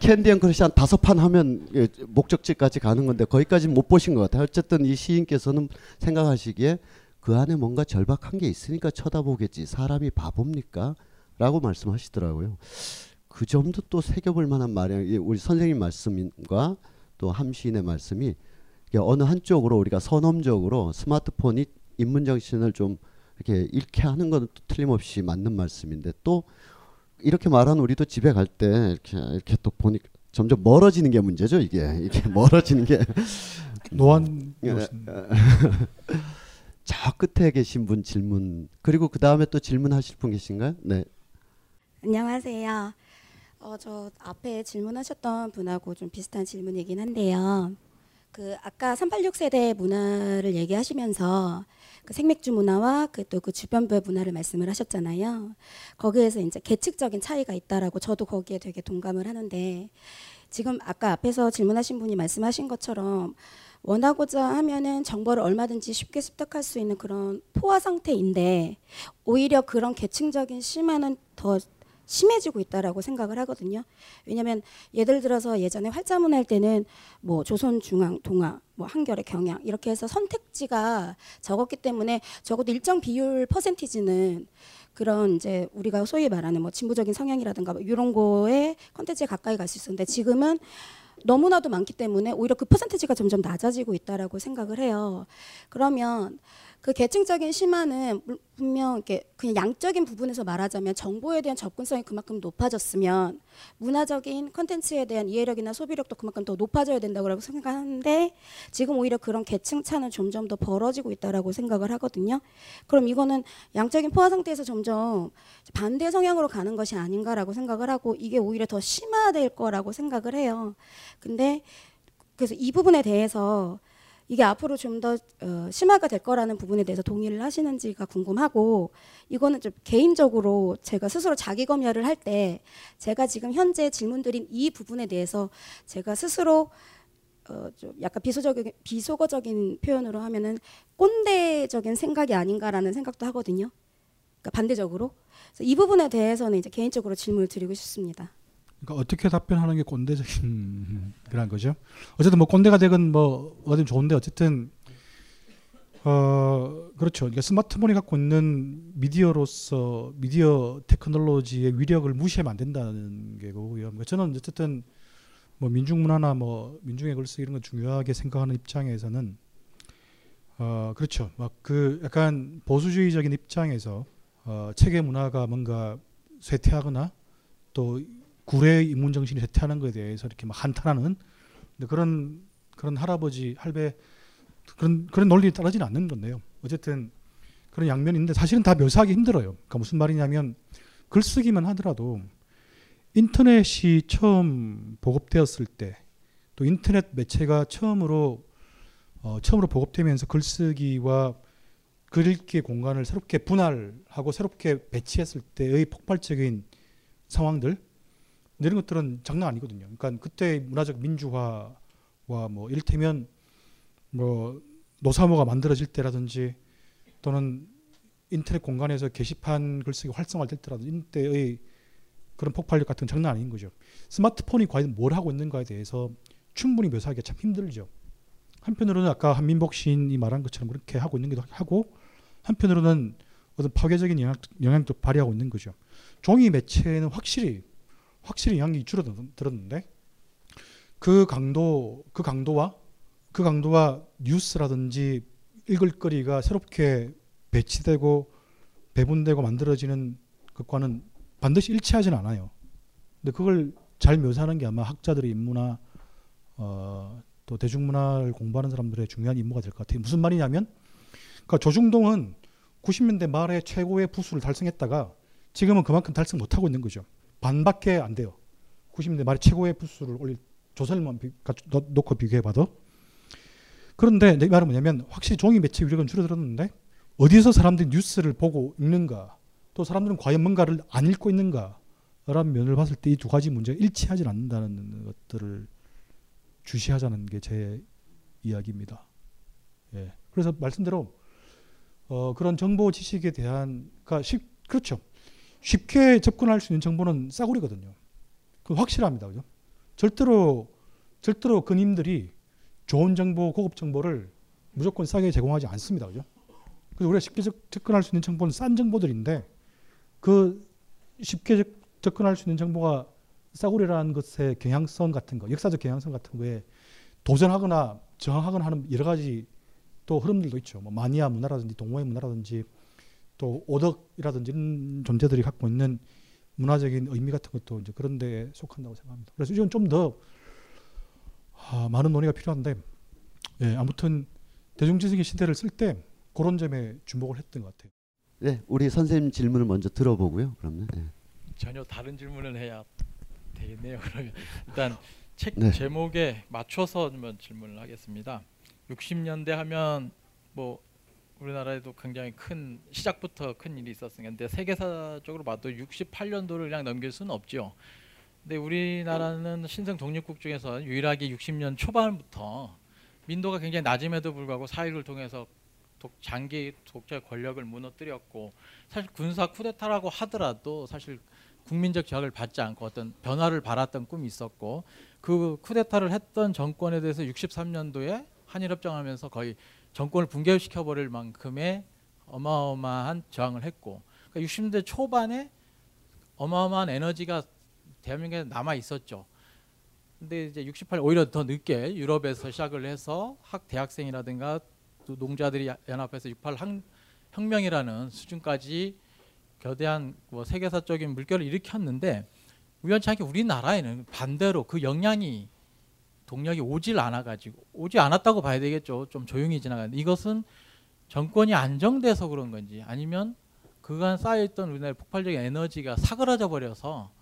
캔디 앤 크러쉬 한 다섯 판 하면 목적지까지 가는 건데 거기까지는 못 보신 것 같아요. 어쨌든 이 시인께서는 생각하시기에 그 안에 뭔가 절박한 게 있으니까 쳐다보겠지. 사람이 바보입니까? 라고 말씀하시더라고요. 그 점도 또 새겨볼 만한 말이에요. 우리 선생님 말씀과 또 함 시인의 말씀이 어느 한쪽으로 우리가 선험적으로 스마트폰이 인문정신을 좀 이렇게 잃게 하는 건 틀림없이 맞는 말씀인데 또 이렇게 말한 우리도 집에 갈 때 이렇게 이렇게 또 보니까 점점 멀어지는 게 문제죠. 이게 이게 멀어지는 게 노안 저 끝에 계신 분 질문 그리고 그 다음에 또 질문하실 분 계신가요? 네. 안녕하세요. 어, 저 앞에 질문하셨던 분하고 좀 비슷한 질문이긴 한데요. 그 아까 삼팔육 세대 문화를 얘기하시면서 그 생맥주 문화와 그 또 그 주변부의 문화를 말씀을 하셨잖아요. 거기에서 이제 계층적인 차이가 있다라고 저도 거기에 되게 동감을 하는데 지금 아까 앞에서 질문하신 분이 말씀하신 것처럼 원하고자 하면은 정보를 얼마든지 쉽게 습득할 수 있는 그런 포화 상태인데 오히려 그런 계층적인 심화는 더 심해지고 있다라고 생각을 하거든요. 왜냐하면 예를 들어서 예전에 활자문 할 때는 뭐 조선 중앙 동아 뭐 한겨레 경향 이렇게 해서 선택지가 적었기 때문에 적어도 일정 비율 퍼센티지는 그런 이제 우리가 소위 말하는 뭐 진보적인 성향이라든가 뭐 이런 거에 컨텐츠에 가까이 갈 수 있었는데 지금은 너무나도 많기 때문에 오히려 그 퍼센티지가 점점 낮아지고 있다라고 생각을 해요. 그러면 그 계층적인 심화는 분명 이렇게 그냥 양적인 부분에서 말하자면 정보에 대한 접근성이 그만큼 높아졌으면 문화적인 컨텐츠에 대한 이해력이나 소비력도 그만큼 더 높아져야 된다고 생각하는데 지금 오히려 그런 계층 차는 점점 더 벌어지고 있다라고 생각을 하거든요. 그럼 이거는 양적인 포화 상태에서 점점 반대 성향으로 가는 것이 아닌가라고 생각을 하고 이게 오히려 더 심화될 거라고 생각을 해요. 근데 그래서 이 부분에 대해서 이게 앞으로 좀 더 심화가 될 거라는 부분에 대해서 동의를 하시는지가 궁금하고 이거는 좀 개인적으로 제가 스스로 자기 검열을 할 때 제가 지금 현재 질문드린 이 부분에 대해서 제가 스스로 어 좀 약간 비소적인, 비속어적인 표현으로 하면은 꼰대적인 생각이 아닌가라는 생각도 하거든요. 그러니까 반대적으로. 그래서 이 부분에 대해서는 이제 개인적으로 질문을 드리고 싶습니다. 그러니까 어떻게 답변하는 게 꼰대적인 그런 거죠. 어쨌든 뭐 꼰대가 되건 뭐 어디든 좋은데 어쨌든 어 그렇죠. 그러니까 스마트폰이 갖고 있는 미디어로서 미디어 테크놀로지의 위력을 무시하면 안 된다는 게 거고요. 그러니까 저는 어쨌든 뭐 민중 문화나 뭐 민중의 글쓰기 이런 거 중요하게 생각하는 입장에서는 어 그렇죠. 막 그 약간 보수주의적인 입장에서 어 체계 문화가 뭔가 쇠퇴하거나 또 구례 인문 정신이 쇠퇴하는 것에 대해서 이렇게 막 한탄하는 그런 그런 할아버지 할배 그런 그런 논리에 따르지는 않는 건데요. 어쨌든 그런 양면인데 사실은 다 묘사하기 힘들어요. 그러니까 무슨 말이냐면 글쓰기만 하더라도 인터넷이 처음 보급되었을 때 또 인터넷 매체가 처음으로 어, 처음으로 보급되면서 글쓰기와 글읽기의 공간을 새롭게 분할하고 새롭게 배치했을 때의 폭발적인 상황들 이런 것들은 장난 아니거든요. 그러니까 그때 문화적 민주화와 뭐 이를테면 뭐 노사모가 만들어질 때라든지 또는 인터넷 공간에서 게시판 글쓰기 활성화될 때라든지 이때의 그런 폭발력 같은 건 장난 아닌 거죠. 스마트폰이 과연 뭘 하고 있는가에 대해서 충분히 묘사하기가 참 힘들죠. 한편으로는 아까 한민복 시인이 말한 것처럼 그렇게 하고 있는 것도 하고 한편으로는 어떤 파괴적인 영향도, 영향도 발휘하고 있는 거죠. 종이 매체는 확실히 확실히 영향이 줄어들었는데 그 강도 그 강도와 그 강도와 뉴스라든지 읽을 거리가 새롭게 배치되고 배분되고 만들어지는 것과는 반드시 일치하지는 않아요. 근데 그걸 잘 묘사하는 게 아마 학자들의 임무나 어, 또 대중문화를 공부하는 사람들의 중요한 임무가 될 것 같아요. 무슨 말이냐면 그러니까 조중동은 구십 년대 말에 최고의 부수를 달성했다가 지금은 그만큼 달성 못하고 있는 거죠. 반밖에 안 돼요. 구십 년대 말에 최고의 부수를 올릴 조선일보만 놓고 비교해봐도. 그런데 내 말은 뭐냐면 확실히 종이 매체 위력은 줄어들었는데 어디에서 사람들이 뉴스를 보고 읽는가 또 사람들은 과연 뭔가를 안 읽고 있는가라는 면을 봤을 때 이 두 가지 문제가 일치하지 않는다는 것들을 주시하자는 게 제 이야기입니다. 예. 그래서 말씀대로 어 그런 정보 지식에 대한 그러니까 쉽, 그렇죠. 쉽게 접근할 수 있는 정보는 싸구리거든요. 그건 확실합니다. 그죠? 절대로 절대로 근임들이 좋은 정보, 고급 정보를 무조건 싸게 제공하지 않습니다. 그죠? 그래서 우리가 쉽게 접근할 수 있는 정보는 싼 정보들인데 그 쉽게 접근할 수 있는 정보가 싸구려라는 것의 경향성 같은 거, 역사적 경향성 같은 거에 도전하거나 저항하거나 하는 여러 가지 또 흐름들도 있죠. 뭐 마니아 문화라든지 동호회 문화라든지 또 오덕이라든지 이런 존재들이 갖고 있는 문화적인 의미 같은 것도 이제 그런 데에 속한다고 생각합니다. 그래서 이건 좀 더 아, 많은 논의가 필요한데 예, 아무튼 대중지식의 시대를 쓸 때 그런 점에 주목을 했던 것 같아요. 네, 우리 선생님 질문을 먼저 들어보고요. 그러면 네. 전혀 다른 질문을 해야 되겠네요. 그러면 일단 책 네. 제목에 맞춰서 한번 질문을 하겠습니다. 육십 년대 하면 뭐 우리나라에도 굉장히 큰 시작부터 큰 일이 있었으니까 근데 세계사적으로 봐도 육십팔 년도를 그냥 넘길 수는 없죠. 근데 우리나라는 신생 독립국 중에서 유일하게 육십 년 초반부터 민도가 굉장히 낮음에도 불구하고 사익을 통해서 독, 장기 독자의 권력을 무너뜨렸고 사실 군사 쿠데타라고 하더라도 사실 국민적 저항을 받지 않고 어떤 변화를 바랐던 꿈이 있었고 그 쿠데타를 했던 정권에 대해서 육십삼 년도에 한일협정하면서 거의 정권을 붕괴시켜버릴 만큼의 어마어마한 저항을 했고 그러니까 육십 년대 초반에 어마어마한 에너지가 대한민국에 남아 있었죠. 근데 이제 육십팔 오히려 더 늦게 유럽에서 시작을 해서 학 대학생이라든가 또 농자들이 연합해서 육십팔 혁명이라는 수준까지 거대한 뭐 세계사적인 물결을 일으켰는데 우연치 않게 우리나라에는 반대로 그 영향이 동력이 오질 않아 가지고 오지 않았다고 봐야 되겠죠. 좀 조용히 지나가는데 이것은 정권이 안정돼서 그런 건지 아니면 그간 쌓여있던 우리나라의 폭발적인 에너지가 사그라져 버려서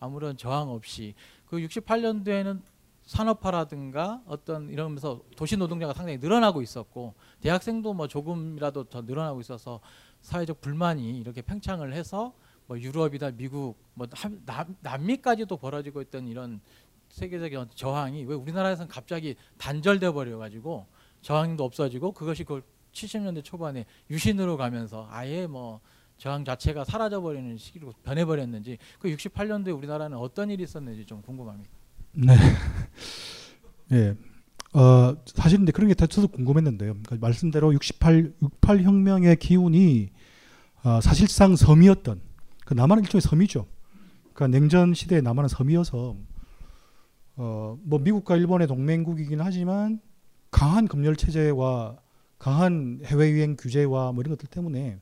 아무런 저항 없이 그 육십팔 년도에는 산업화라든가 어떤 이러면서 도시 노동자가 상당히 늘어나고 있었고 대학생도 뭐 조금이라도 더 늘어나고 있어서 사회적 불만이 이렇게 팽창을 해서 뭐 유럽이나 미국 뭐 남, 남미까지도 벌어지고 있던 이런 세계적인 저항이 왜 우리나라에서는 갑자기 단절돼 버려 가지고 저항도 없어지고 그것이 그 칠십 년대 초반에 유신으로 가면서 아예 뭐 저항 자체가 사라져버리는 시기로 변해버렸는지, 그 육십팔 년도에 우리나라는 어떤 일이 있었는지 좀 궁금합니다. 네. 예. 어, 사실 근데 그런 게 저도 궁금했는데요. 그러니까 말씀대로 육십팔, 육십팔 혁명의 기운이 어, 사실상 섬이었던, 그 남한은 일종의 섬이죠. 그러니까 냉전 시대의 남한은 섬이어서 어, 뭐 미국과 일본의 동맹국이긴 하지만 강한 검열 체제와 강한 해외 유행 규제와 뭐 이런 것들 때문에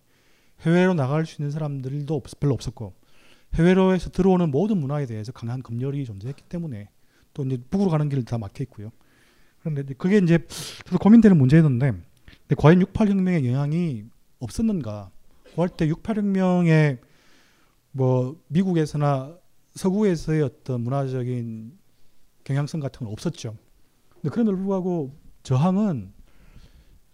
해외로 나갈 수 있는 사람들도 없, 별로 없었고, 해외로에서 들어오는 모든 문화에 대해서 강한 검열이 존재했기 때문에 또 이제 북으로 가는 길을 다 막혀 있고요. 그런데 그게 이제 저도 고민되는 문제였는데, 근데 과연 육십팔 혁명의 영향이 없었는가? 그 할 때 육십팔 혁명의 뭐 미국에서나 서구에서의 어떤 문화적인 경향성 같은 건 없었죠. 근데 그럼에도 불구하고 저항은,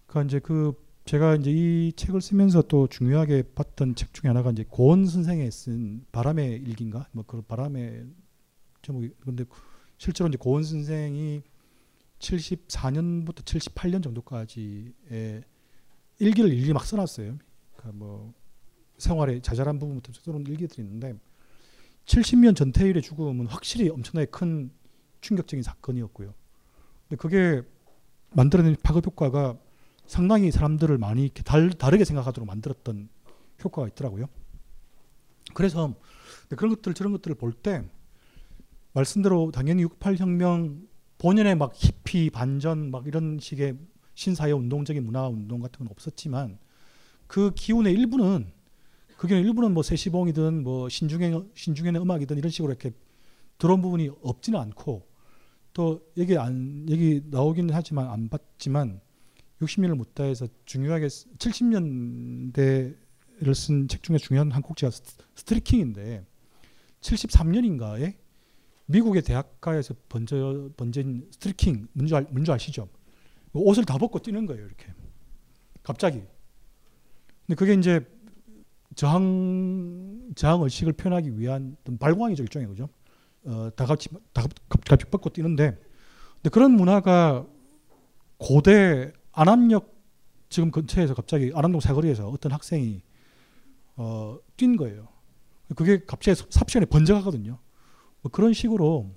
그러니까 이제 그 제가 이제 이 책을 쓰면서 또 중요하게 봤던 책 중에 하나가 이제 고원 선생이 쓴 바람의 일기인가 뭐 그런 바람의 제목이, 근데 실제로 이제 고원 선생이 칠십사 년부터 칠십팔 년 정도까지의 일기를 일일이 막 써놨어요. 그러니까 뭐 생활의 자잘한 부분부터 써놓은 일기들이 있는데, 칠십 년 전태일의 죽음은 확실히 엄청나게 큰 충격적인 사건이었고요. 근데 그게 만들어낸 파급 효과가 상당히 사람들을 많이 이렇게 달, 다르게 생각하도록 만들었던 효과가 있더라고요. 그래서 그런 것들, 저런 것들을 볼 때 말씀대로 당연히 육십팔 혁명 본연의 막 히피 반전 막 이런 식의 신사회 운동적인 문화 운동 같은 건 없었지만, 그 기운의 일부는, 그게 일부는 뭐 세시봉이든 뭐 신중현, 신중현의 음악이든 이런 식으로 이렇게 들어온 부분이 없지는 않고, 또 얘기 안 얘기 나오긴 하지만 안 봤지만 육십 년을 못다해서 중요하게 칠십 년대를 쓴 책 중에 중요한 한 꼭지가 스트리킹인데, 칠십삼 년인가에 미국의 대학가에서 번져, 번진 스트리킹, 뭔지, 알, 뭔지 아시죠? 옷을 다 벗고 뛰는 거예요, 이렇게. 갑자기. 근데 그게 이제 저항, 저항 의식을 표현하기 위한 발광이죠, 일종의, 그죠? 어, 다 같이, 다 갑자기 벗고 뛰는데, 근데 그런 문화가 고대 안암역 지금 근처에서 갑자기 안암동 사거리에서 어떤 학생이 어, 뛴 거예요. 그게 갑자기 삽시간에 번져가거든요. 뭐 그런 식으로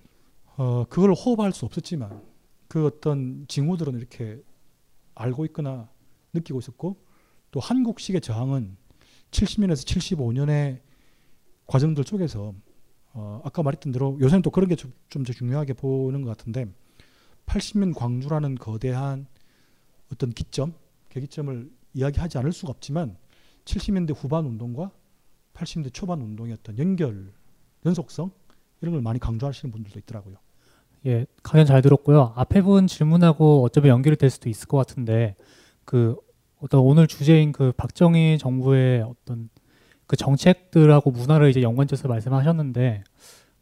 어, 그걸 호흡할 수 없었지만 그 어떤 징후들은 이렇게 알고 있거나 느끼고 있었고, 또 한국식의 저항은 칠십 년에서 칠십오 년의 과정들 쪽에서 어, 아까 말했던 대로 요새는 또 그런 게 좀 더 중요하게 보는 것 같은데, 팔십 년 광주라는 거대한 어떤 기점, 계기점을 이야기하지 않을 수가 없지만 칠십 년대 후반 운동과 팔십 년대 초반 운동의 어떤 연결, 연속성 이런 걸 많이 강조하시는 분들도 있더라고요. 예, 강연 잘 들었고요. 앞에 분 질문하고 어쩌면 연결이 될 수도 있을 것 같은데, 그 어떤 오늘 주제인 그 박정희 정부의 어떤 그 정책들하고 문화를 이제 연관해서 말씀하셨는데,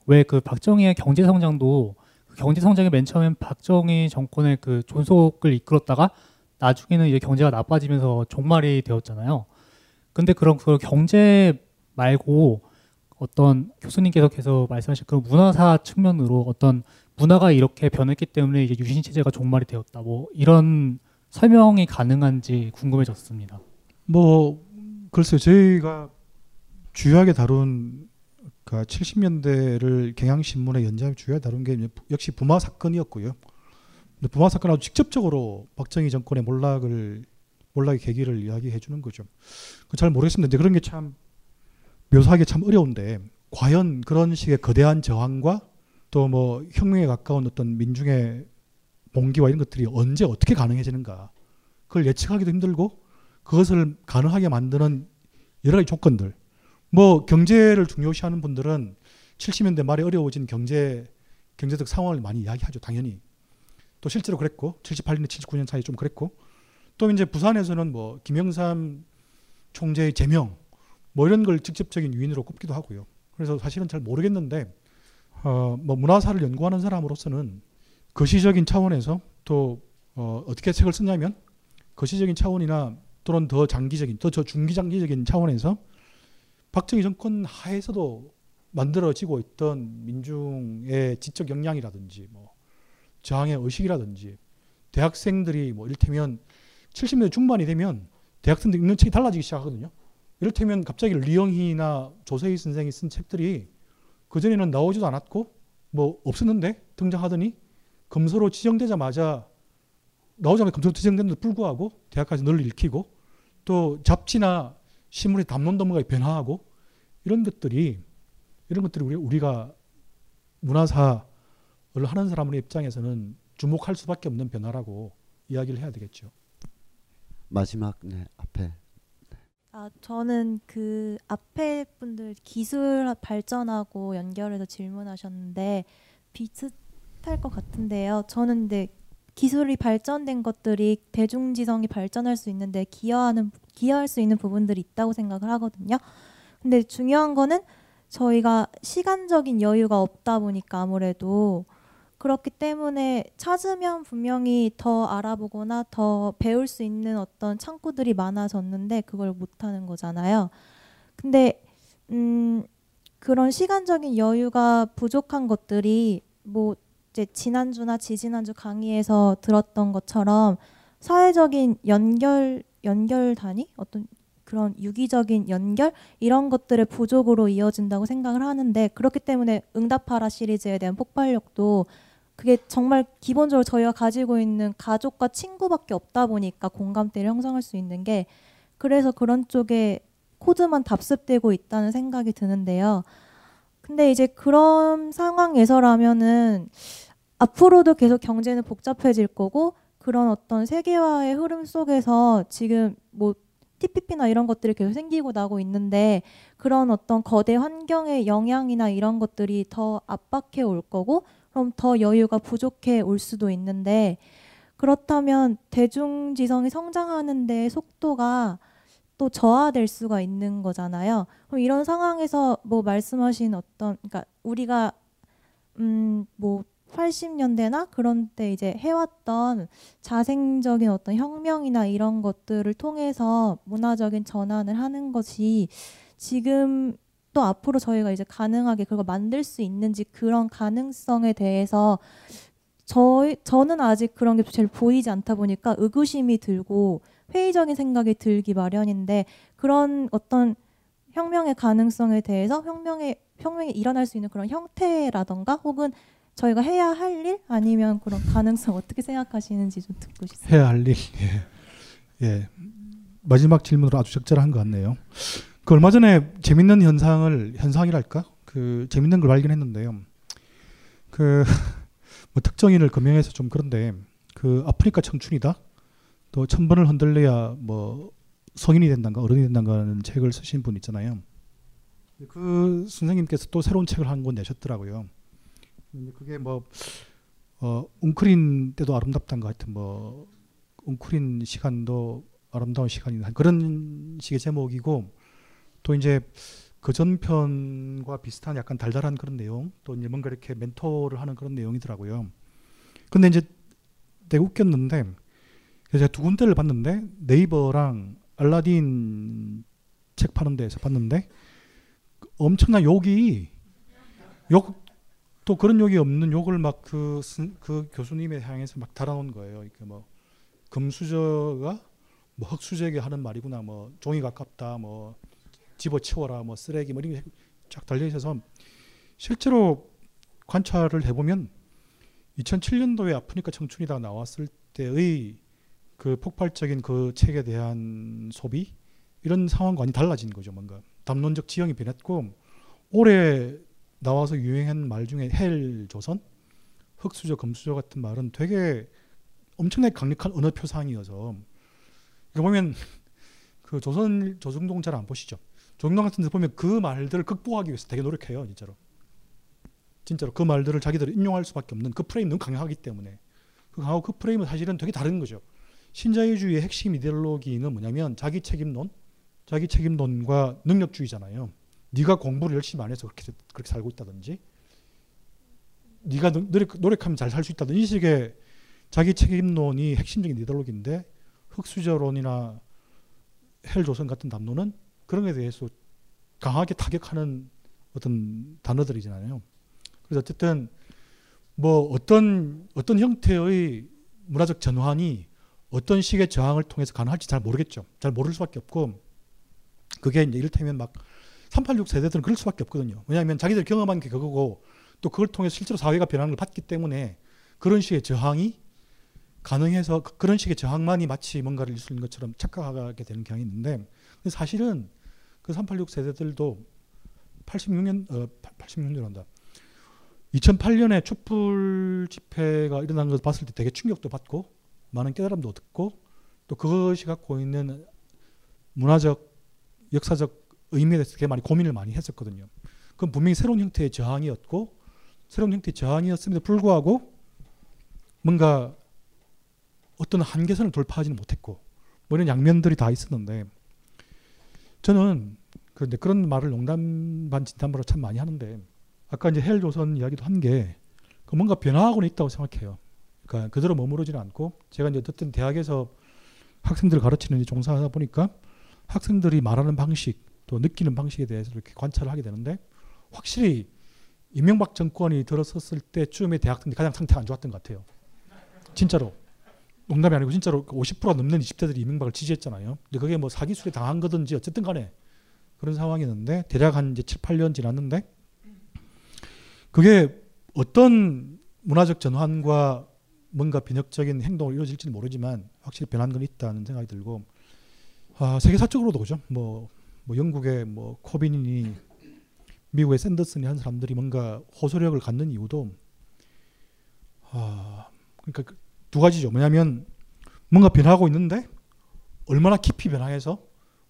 왜 그 박정희의 경제 성장도 그 경제 성장이 맨 처음엔 박정희 정권의 그 존속을 이끌었다가 나중에는 이제 경제가 나빠지면서 종말이 되었잖아요. 근데 그런 그 경제 말고 어떤 교수님께서 계속 말씀하신 그 문화사 측면으로 어떤 문화가 이렇게 변했기 때문에 이제 유신 체제가 종말이 되었다, 뭐 이런 설명이 가능한지 궁금해졌습니다. 뭐 글쎄요, 저희가 주요하게 다룬 그러니까 칠십 년대를 경향신문의 연장 주요하게 다룬 게 역시 부마 사건이었고요. 부마 사건하고 직접적으로 박정희 정권의 몰락을, 몰락의 계기를 이야기해 주는 거죠. 잘 모르겠습니다. 그런 게 참 묘사하기 참 어려운데, 과연 그런 식의 거대한 저항과 또 뭐 혁명에 가까운 어떤 민중의 봉기와 이런 것들이 언제 어떻게 가능해지는가, 그걸 예측하기도 힘들고 그것을 가능하게 만드는 여러 가지 조건들, 뭐 경제를 중요시하는 분들은 칠십 년대 말에 어려워진 경제, 경제적 상황을 많이 이야기하죠, 당연히. 또 실제로 그랬고, 칠십팔 년에 칠십구 년 사이 좀 그랬고, 또 이제 부산에서는 뭐 김영삼 총재의 제명 뭐 이런 걸 직접적인 유인으로 꼽기도 하고요. 그래서 사실은 잘 모르겠는데 어 뭐 문화사를 연구하는 사람으로서는 거시적인 차원에서 또 어 어떻게 책을 쓰냐면 거시적인 차원이나 또는 더 장기적인, 더 저 중기장기적인 차원에서 박정희 정권 하에서도 만들어지고 있던 민중의 지적 역량이라든지 뭐 저항의 의식이라든지, 대학생들이 뭐 이를테면 칠십 년대 중반이 되면 대학생들 읽는 책이 달라지기 시작하거든요. 이를테면 갑자기 리영희나 조세희 선생이 쓴 책들이 그전에는 나오지도 않았고 뭐 없었는데 등장하더니 검소로 지정되자마자 나오자마자 검소로 지정됐는데도 불구하고 대학까지 널리 읽히고 또 잡지나 신문의 담론 도모가 변화하고 이런 것들이 이런 것들이 우리가 문화사를 하는 사람의 입장에서는 주목할 수밖에 없는 변화라고 이야기를 해야 되겠죠. 마지막 네 앞에. 아, 저는 그 앞에 분들 기술 발전하고 연결해서 질문하셨는데 비슷할 것 같은데요. 저는 근데 기술이 발전된 것들이 대중지성이 발전할 수 있는데 기여하는 기여할 수 있는 부분들이 있다고 생각을 하거든요. 근데 중요한 거는 저희가 시간적인 여유가 없다 보니까 아무래도 그렇기 때문에 찾으면 분명히 더 알아보거나 더 배울 수 있는 어떤 창구들이 많아졌는데 그걸 못하는 거잖아요. 근데 음, 그런 시간적인 여유가 부족한 것들이 뭐 이제 지난주나 지지난주 강의에서 들었던 것처럼 사회적인 연결, 연결단위? 어떤 그런 유기적인 연결 이런 것들의 부족으로 이어진다고 생각을 하는데 그렇기 때문에 응답하라 시리즈에 대한 폭발력도 그게 정말 기본적으로 저희가 가지고 있는 가족과 친구밖에 없다 보니까 공감대를 형성할 수 있는 게 그래서 그런 쪽에 코드만 답습되고 있다는 생각이 드는데요. 근데 이제 그런 상황에서라면은 앞으로도 계속 경제는 복잡해질 거고 그런 어떤 세계화의 흐름 속에서 지금 뭐 티피피나 이런 것들이 계속 생기고 나고 있는데 그런 어떤 거대 환경의 영향이나 이런 것들이 더 압박해 올 거고 그럼 더 여유가 부족해 올 수도 있는데 그렇다면 대중지성이 성장하는 데 속도가 또 저하될 수가 있는 거잖아요. 그럼 이런 상황에서 뭐 말씀하신 어떤 그러니까 우리가 음 뭐 팔십 년대나 그런 때 이제 해왔던 자생적인 어떤 혁명이나 이런 것들을 통해서 문화적인 전환을 하는 것이 지금 또 앞으로 저희가 이제 가능하게 그걸 만들 수 있는지 그런 가능성에 대해서 저희, 저는 아직 그런 게 제일 보이지 않다 보니까 의구심이 들고 회의적인 생각이 들기 마련인데 그런 어떤 혁명의 가능성에 대해서 혁명의, 혁명이 일어날 수 있는 그런 형태라던가 혹은 저희가 해야 할 일 아니면 그런 가능성 어떻게 생각하시는지 좀 듣고 싶습니다. 해야 할 일. 예. 예. 마지막 질문으로 아주 적절한 것 같네요. 그 얼마 전에 재밌는 현상을 현상이랄까? 그 재밌는 걸 발견했는데요. 그 뭐 특정인을 거명해서 좀 그런데 그 아프리카 청춘이다. 또 천 번을 흔들려야 뭐 성인이 된다가 어른이 된다는 책을 쓰신 분 있잖아요. 그 선생님께서 또 새로운 책을 한 권 내셨더라고요. 그게 뭐 어, 웅크린 때도 아름답다는 것 같은 뭐 웅크린 시간도 아름다운 시간이다 그런 식의 제목이고 또 이제 그 전편과 비슷한 약간 달달한 그런 내용 또 이제 뭔가 이렇게 멘토를 하는 그런 내용이더라고요. 근데 이제 되게 웃겼는데 제가 두 군데를 봤는데 네이버랑 알라딘 책 파는 데에서 봤는데 엄청난 욕이 욕 또 그런 욕이 없는 욕을 막 그 그 교수님에 향해서 막 달아놓은 거예요. 이렇게 뭐 금수저가 뭐 흙수저에게 하는 말이구나, 뭐 종이 가깝다, 뭐 집어치워라, 뭐 쓰레기, 뭐 이런 게 쫙 달려 있어서 실제로 관찰을 해보면 이천칠 년도에 아프니까 청춘이다 나왔을 때의 그 폭발적인 그 책에 대한 소비 이런 상황과 많이 달라진 거죠. 뭔가 담론적 지형이 변했고 올해 나와서 유행한 말 중에 헬 조선, 흑수저, 금수저 같은 말은 되게 엄청나게 강력한 언어 표상이어서 이거 보면 그 조선 조중동 잘 안 보시죠? 조중동 같은 데 보면 그 말들을 극복하기 위해서 되게 노력해요, 진짜로. 진짜로 그 말들을 자기들이 인용할 수밖에 없는 그 프레임 너무 강력하기 때문에 그 강하고 그 프레임은 사실은 되게 다른 거죠. 신자유주의의 핵심 이데올로기는 뭐냐면 자기 책임론, 자기 책임론과 능력주의잖아요. 네가 공부를 열심히 안 해서 그렇게, 그렇게 살고 있다든지 네가 노력, 노력하면 잘 살 수 있다든지 이 식의 자기 책임론이 핵심적인 이데올로기인데 흑수저론이나 헬조선 같은 담론은 그런 것에 대해서 강하게 타격하는 어떤 단어들이잖아요. 그래서 어쨌든 뭐 어떤, 어떤 형태의 문화적 전환이 어떤 식의 저항을 통해서 가능할지 잘 모르겠죠. 잘 모를 수밖에 없고 그게 이제 이를테면 막 삼팔육 세대들은 그럴 수밖에 없거든요. 왜냐하면 자기들 경험한 게 그거고 또 그걸 통해서 실제로 사회가 변하는 걸 봤기 때문에 그런 식의 저항이 가능해서 그런 식의 저항만이 마치 뭔가를 일수인 것처럼 착각하게 되는 경향이 있는데, 근데 사실은 그 삼팔육 세대들도 팔십육 년, 어, 팔십육 년이란다. 이천팔 년에 촛불 집회가 일어난 것을 봤을 때 되게 충격도 받고 많은 깨달음도 얻고 또 그것이 갖고 있는 문화적, 역사적 의미에 대해서 되게 많이 고민을 많이 했었거든요. 그건 분명히 새로운 형태의 저항이었고 새로운 형태의 저항이었음에도 불구하고 뭔가 어떤 한계선을 돌파하지는 못했고 뭐 이런 양면들이 다 있었는데, 저는 그런데 그런 말을 농담 반 진담으로 참 많이 하는데 아까 이제 헬조선 이야기도 한 게 그 뭔가 변화하고는 있다고 생각해요. 그러니까 그대로 머무르지는 않고, 제가 이제 어쨌든 대학에서 학생들을 가르치는 종사하다 보니까 학생들이 말하는 방식 또 느끼는 방식에 대해서 이렇게 관찰을 하게 되는데, 확실히 이명박 정권이 들어섰을 때쯤에 대학생들이 가장 상태가 안 좋았던 것 같아요. 진짜로. 농담이 아니고 진짜로 오십 퍼센트가 넘는 이십 대들이 이명박을 지지했잖아요. 근데 그게 뭐 사기술에 당한 거든지 어쨌든 간에 그런 상황이었는데, 대략 한 이제 칠, 팔 년 지났는데 그게 어떤 문화적 전환과 뭔가 변혁적인 행동으로 이루어질지는 모르지만 확실히 변한 건 있다는 생각이 들고, 아, 세계사적으로도 그죠. 뭐, 뭐 영국의 뭐 코빈이니 미국의 샌더슨이 한 사람들이 뭔가 호소력을 갖는 이유도 아, 그러니까 두 가지죠. 뭐냐면 뭔가 변하고 있는데 얼마나 깊이 변화해서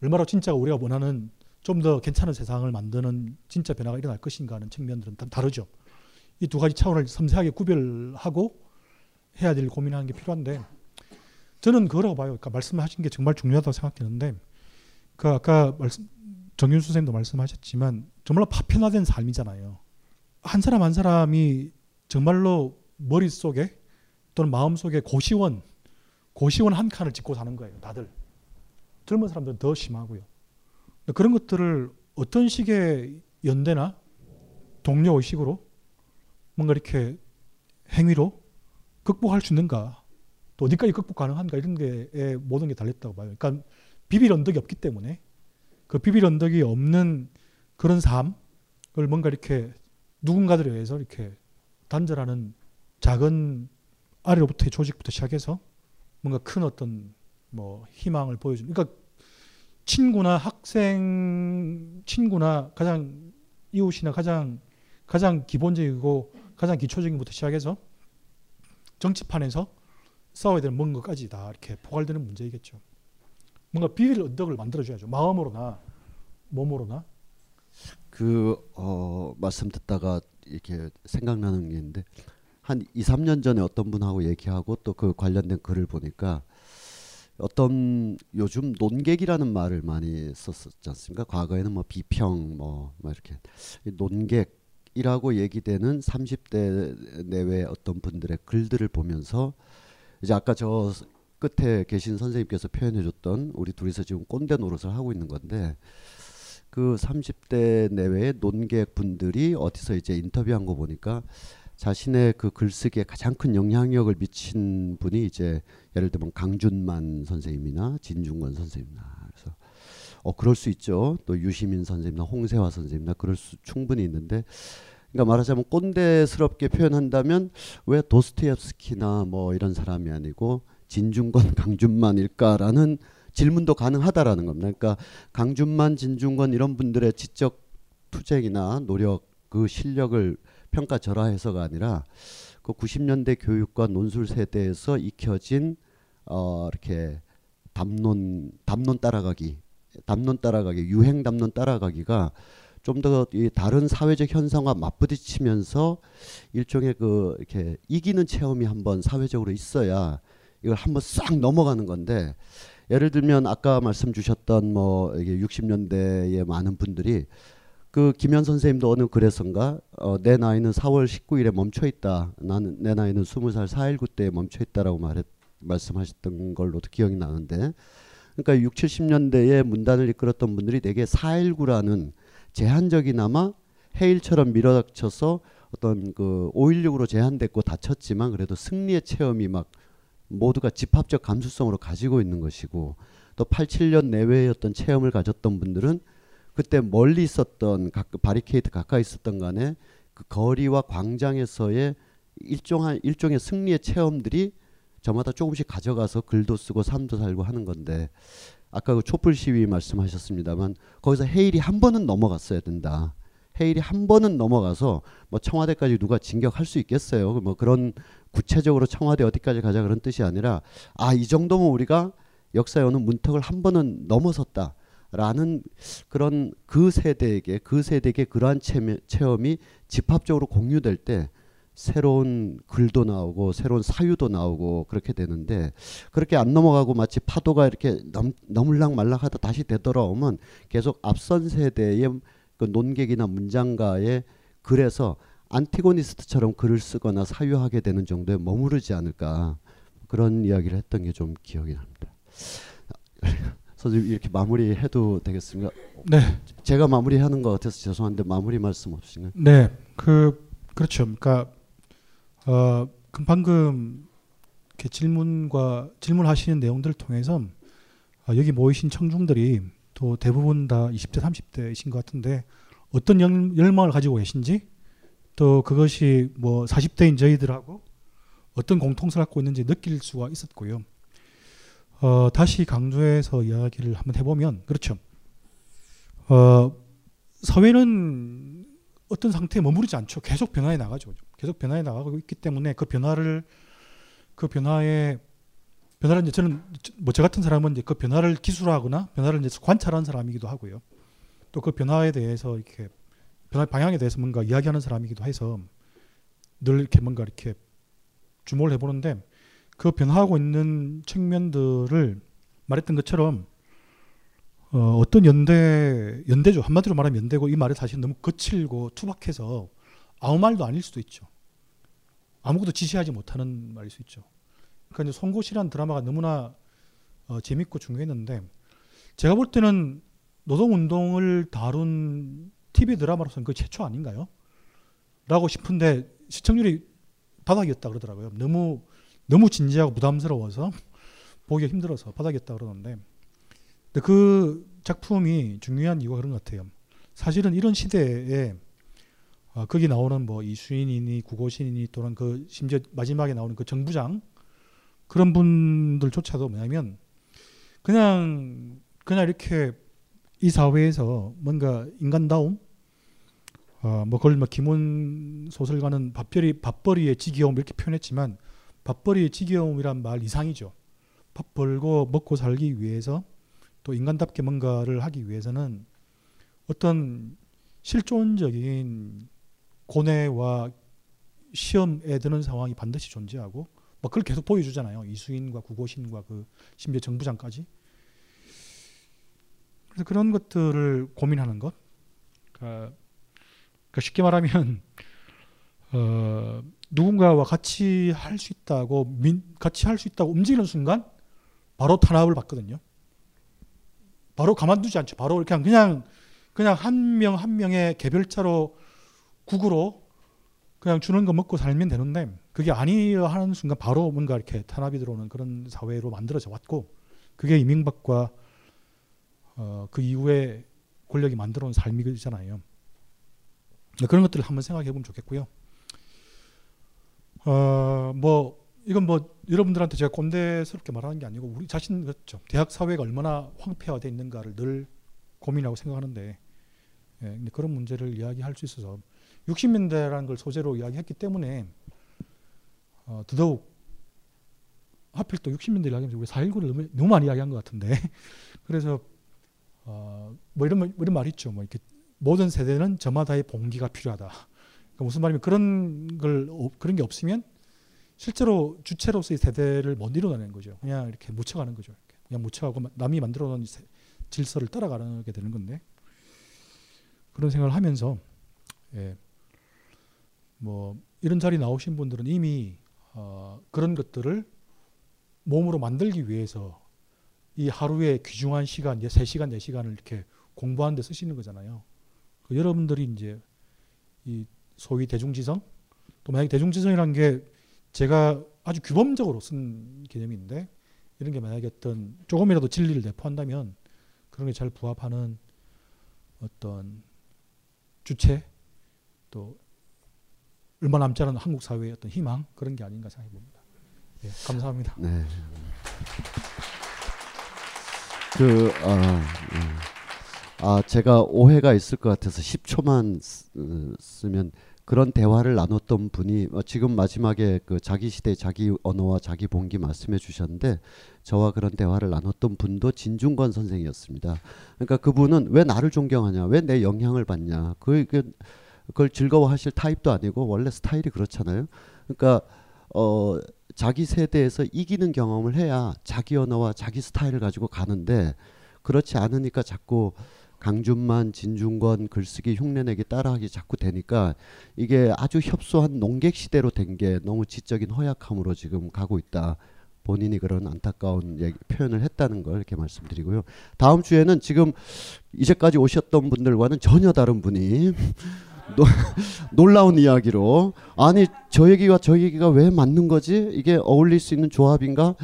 얼마나 진짜 우리가 원하는 좀 더 괜찮은 세상을 만드는 진짜 변화가 일어날 것인가 하는 측면들은 다르죠. 이 두 가지 차원을 섬세하게 구별하고 해야 될 고민하는 게 필요한데, 저는 그거라고 봐요. 그러니까 말씀하신 게 정말 중요하다고 생각했는데, 그 아까 말씀, 정윤수 선생님도 말씀하셨지만 정말로 파편화된 삶이잖아요. 한 사람 한 사람이 정말로 머릿속에 또는 마음속에 고시원, 고시원 한 칸을 짓고 사는 거예요. 다들. 젊은 사람들은 더 심하고요. 그런 것들을 어떤 식의 연대나 동료 의식으로 뭔가 이렇게 행위로 극복할 수 있는가, 또 어디까지 극복 가능한가, 이런 게 모든 게 달렸다고 봐요. 그러니까 비빌 언덕이 없기 때문에 그 비빌 언덕이 없는 그런 삶을 뭔가 이렇게 누군가들에 의해서 이렇게 단절하는 작은 아래로부터의 조직부터 시작해서 뭔가 큰 어떤 뭐 희망을 보여주는, 그러니까 친구나 학생, 친구나 가장 이웃이나 가장 가장 기본적이고 가장 기초적인 것부터 시작해서 정치판에서 싸워야 되는 뭔가까지 다 이렇게 포괄되는 문제이겠죠. 뭔가 비밀 언덕을 만들어줘야죠. 마음으로나 몸으로나. 그 어, 말씀 듣다가 이렇게 생각나는 게 있는데, 한 이, 삼 년 전에 어떤 분하고 얘기하고 또 그 관련된 글을 보니까 어떤 요즘 논객이라는 말을 많이 썼었지 않습니까? 과거에는 뭐 비평 뭐, 뭐 이렇게 논객이라고 얘기되는 삼십 대 내외 어떤 분들의 글들을 보면서 이제 아까 저 끝에 계신 선생님께서 표현해줬던 우리 둘이서 지금 꼰대 노릇을 하고 있는 건데, 그 삼십 대 내외의 논객 분들이 어디서 이제 인터뷰한 거 보니까 자신의 그 글쓰기에 가장 큰 영향력을 미친 분이 이제 예를 들면 강준만 선생님이나 진중권 선생님이나, 그래서 어 그럴 수 있죠. 또 유시민 선생님이나 홍세화 선생님이나 그럴 수 충분히 있는데, 그러니까 말하자면 꼰대스럽게 표현한다면 왜 도스토옙스키나 뭐 이런 사람이 아니고 진중권, 강준만일까라는 질문도 가능하다라는 겁니다. 그러니까 강준만, 진중권 이런 분들의 지적 투쟁이나 노력, 그 실력을 평가절하해서가 아니라 그 구십 년대 교육과 논술 세대에서 익혀진 어 이렇게 담론 담론 따라가기, 담론 따라가기, 유행 담론 따라가기가 좀 더 이 다른 사회적 현상과 맞부딪히면서 일종의 그 이렇게 이기는 체험이 한번 사회적으로 있어야 이걸 한번 싹 넘어가는 건데, 예를 들면 아까 말씀 주셨던 뭐 이게 육십 년대의 많은 분들이 그 김현 선생님도 어느 글에선가 어, 내 나이는 사월 십구일에 멈춰 있다. 나는 내 나이는 스무 살 사일구 때에 멈춰 있다라고 말했 말씀하셨던 걸로도 기억이 나는데, 그러니까 육십, 칠십 년대에 문단을 이끌었던 분들이 되게 사일구라는 제한적이나마 해일처럼 밀어닥쳐서 어떤 그 오일육으로 제한됐고 다쳤지만 그래도 승리의 체험이 막 모두가 집합적 감수성으로 가지고 있는 것이고, 또 팔십칠 년 내외의 어떤 체험을 가졌던 분들은 그때 멀리 있었던 바리케이트 가까이 있었던 간에 그 거리와 광장에서의 일종한 일종의 승리의 체험들이 저마다 조금씩 가져가서 글도 쓰고 삶도 살고 하는 건데 아까 그 촛불 시위 말씀하셨습니다만 거기서 해일이 한 번은 넘어갔어야 된다. 해일이 한 번은 넘어가서 뭐 청와대까지 누가 진격할 수 있겠어요? 뭐 그런 구체적으로 청와대 어디까지 가자 그런 뜻이 아니라 아, 이 정도면 우리가 역사에 오는 문턱을 한 번은 넘어섰다라는 그런 그 세대에게 그 세대에게 그러한 체험이 집합적으로 공유될 때 새로운 글도 나오고 새로운 사유도 나오고 그렇게 되는데 그렇게 안 넘어가고 마치 파도가 이렇게 넘, 넘을락 말락하다 다시 되돌아오면 계속 앞선 세대의 그 논객이나 문장가의 글에서 안티고니스트처럼 글을 쓰거나 사유하게 되는 정도에 머무르지 않을까 그런 이야기를 했던 게 좀 기억이 납니다. 선생님 이렇게 마무리해도 되겠습니까? 네. 제가 마무리하는 것 같아서 죄송한데 마무리 말씀 없으신가요? 네. 그 그렇죠. 그러니까 어, 방금 이렇게 질문과 질문하시는 내용들을 통해서 어, 여기 모이신 청중들이 또 대부분 다 이십 대, 삼십 대이신 것 같은데 어떤 열, 열망을 가지고 계신지 또 그것이 뭐 사십 대인 저희들하고 어떤 공통성을 갖고 있는지 느낄 수가 있었고요. 어, 다시 강조해서 이야기를 한번 해보면 그렇죠. 어, 사회는 어떤 상태에 머무르지 않죠. 계속 변화해 나가죠. 계속 변화해 나가고 있기 때문에 그 변화를 그 변화에 변화를 이제 저는 뭐 저 같은 사람은 이제 그 변화를 기술하거나 변화를 이제 관찰하는 사람이기도 하고요. 또 그 변화에 대해서 이렇게 변화 방향에 대해서 뭔가 이야기하는 사람이기도 해서 늘 이렇게 뭔가 이렇게 주목을 해보는데 그 변화하고 있는 측면들을 말했던 것처럼 어, 어떤 연대, 연대죠. 한마디로 말하면 연대고 이 말이 사실 너무 거칠고 투박해서 아무 말도 아닐 수도 있죠. 아무것도 지시하지 못하는 말일 수 있죠. 그러니까 이제 송곳이라는 드라마가 너무나 어, 재밌고 중요했는데 제가 볼 때는 노동운동을 다룬 티비 드라마로서는 그 최초 아닌가요? 라고 싶은데 시청률이 바닥이었다 그러더라고요. 너무 너무 진지하고 부담스러워서 보기가 힘들어서 바닥이었다 그러는데 근데 그 작품이 중요한 이유가 그런 것 같아요. 사실은 이런 시대에 어, 거기 나오는 뭐 이수인이니 구고신이니 또는 그 심지어 마지막에 나오는 그 정부장 그런 분들조차도 뭐냐면 그냥 그냥 이렇게 이 사회에서 뭔가 인간다움 어, 뭐 그걸 뭐 김훈 소설가는 밥벌이, 밥벌이의 지겨움 이렇게 표현했지만 밥벌이의 지겨움이란 말 이상이죠. 밥 벌고 먹고 살기 위해서 또 인간답게 뭔가를 하기 위해서는 어떤 실존적인 고뇌와 시험에 드는 상황이 반드시 존재하고 막 그걸 계속 보여주잖아요. 이수인과 구고신과 그 심지어 정부장까지. 그래서 그런 것들을 고민하는 것. 그러니까 쉽게 말하면 어, 누군가와 같이 할 수 있다고 민, 같이 할 수 있다고 움직이는 순간 바로 탄압을 받거든요. 바로 가만두지 않죠. 바로 그냥 그냥 그냥 한 명 한 명의 개별차로 국으로 그냥 주는 거 먹고 살면 되는데 그게 아니라 하는 순간 바로 뭔가 이렇게 탄압이 들어오는 그런 사회로 만들어져 왔고 그게 이명박과 어, 그 이후에 권력이 만들어온 삶이잖아요. 그런 것들을 한번 생각해 보면 좋겠고요. 어, 뭐 이건 뭐 여러분들한테 제가 꼰대스럽게 말하는 게 아니고 우리 자신 그렇죠. 대학 사회가 얼마나 황폐화되어 있는가를 늘 고민하고 생각하는데 예, 근데 그런 문제를 이야기할 수 있어서 육십 년대라는 걸 소재로 이야기했기 때문에 어, 더더욱 하필 또 육십 년대 이야기하면서 우리 사 일구를 너무, 너무 많이 이야기한 것 같은데 그래서 어, 뭐 이런, 이런 말이 있죠. 뭐 이렇게 모든 세대는 저마다의 봉기가 필요하다. 그러니까 무슨 말이냐면 그런 걸 그런 게 없으면 실제로 주체로서의 세대를 못 이뤄내는 거죠. 그냥 이렇게 묻혀가는 거죠. 그냥 묻혀가고 남이 만들어놓은 질서를 따라가게 되는 건데 그런 생각을 하면서 예, 뭐 이런 자리 나오신 분들은 이미 어, 그런 것들을 몸으로 만들기 위해서 이 하루에 귀중한 시간, 세 시간, 네 시간을 이렇게 공부하는 데 쓰시는 거잖아요. 그 여러분들이 이제 이 소위 대중지성 또 만약에 대중지성이라는 게 제가 아주 규범적으로 쓴 개념인데 이런 게 만약에 어떤 조금이라도 진리를 내포한다면 그런 게 잘 부합하는 어떤 주체, 또 얼마 남지 않은 한국 사회의 어떤 희망, 그런 게 아닌가 생각해 봅니다. 네, 감사합니다. 네. 그, 아, 아, 제가 오해가 있을 것 같아서 십 초만 쓰, 쓰면 그런 대화를 나눴던 분이 지금 마지막에 그 자기 시대 자기 언어와 자기 봉기 말씀해 주셨는데, 저와 그런 대화를 나눴던 분도 진중권 선생이었습니다. 그러니까 그분은 왜 나를 존경하냐, 왜 내 영향을 받냐, 그걸, 그걸 즐거워하실 타입도 아니고 원래 스타일이 그렇잖아요. 그러니까 어, 자기 세대에서 이기는 경험을 해야 자기 언어와 자기 스타일을 가지고 가는데, 그렇지 않으니까 자꾸 강준만, 진중권, 글쓰기, 흉내내기, 따라하기 자꾸 되니까 이게 아주 협소한 농객시대로 된 게 너무 지적인 허약함으로 지금 가고 있다. 본인이 그런 안타까운 얘기, 표현을 했다는 걸 이렇게 말씀드리고요. 다음 주에는 지금 이제까지 오셨던 분들과는 전혀 다른 분이 노, 놀라운 이야기로, 아니 저 얘기와 저 얘기가 왜 맞는 거지? 이게 어울릴 수 있는 조합인가?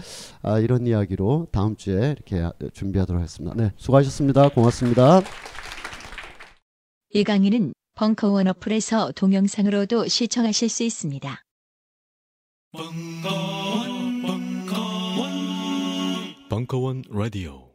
아, 이런 이야기로 다음 주에 이렇게 준비하도록 하겠습니다. 네, 수고하셨습니다. 고맙습니다. 이 강의는 벙커원 어플에서 동영상으로도 시청하실 수 있습니다. 벙커원, 벙커원, 벙커원 라디오.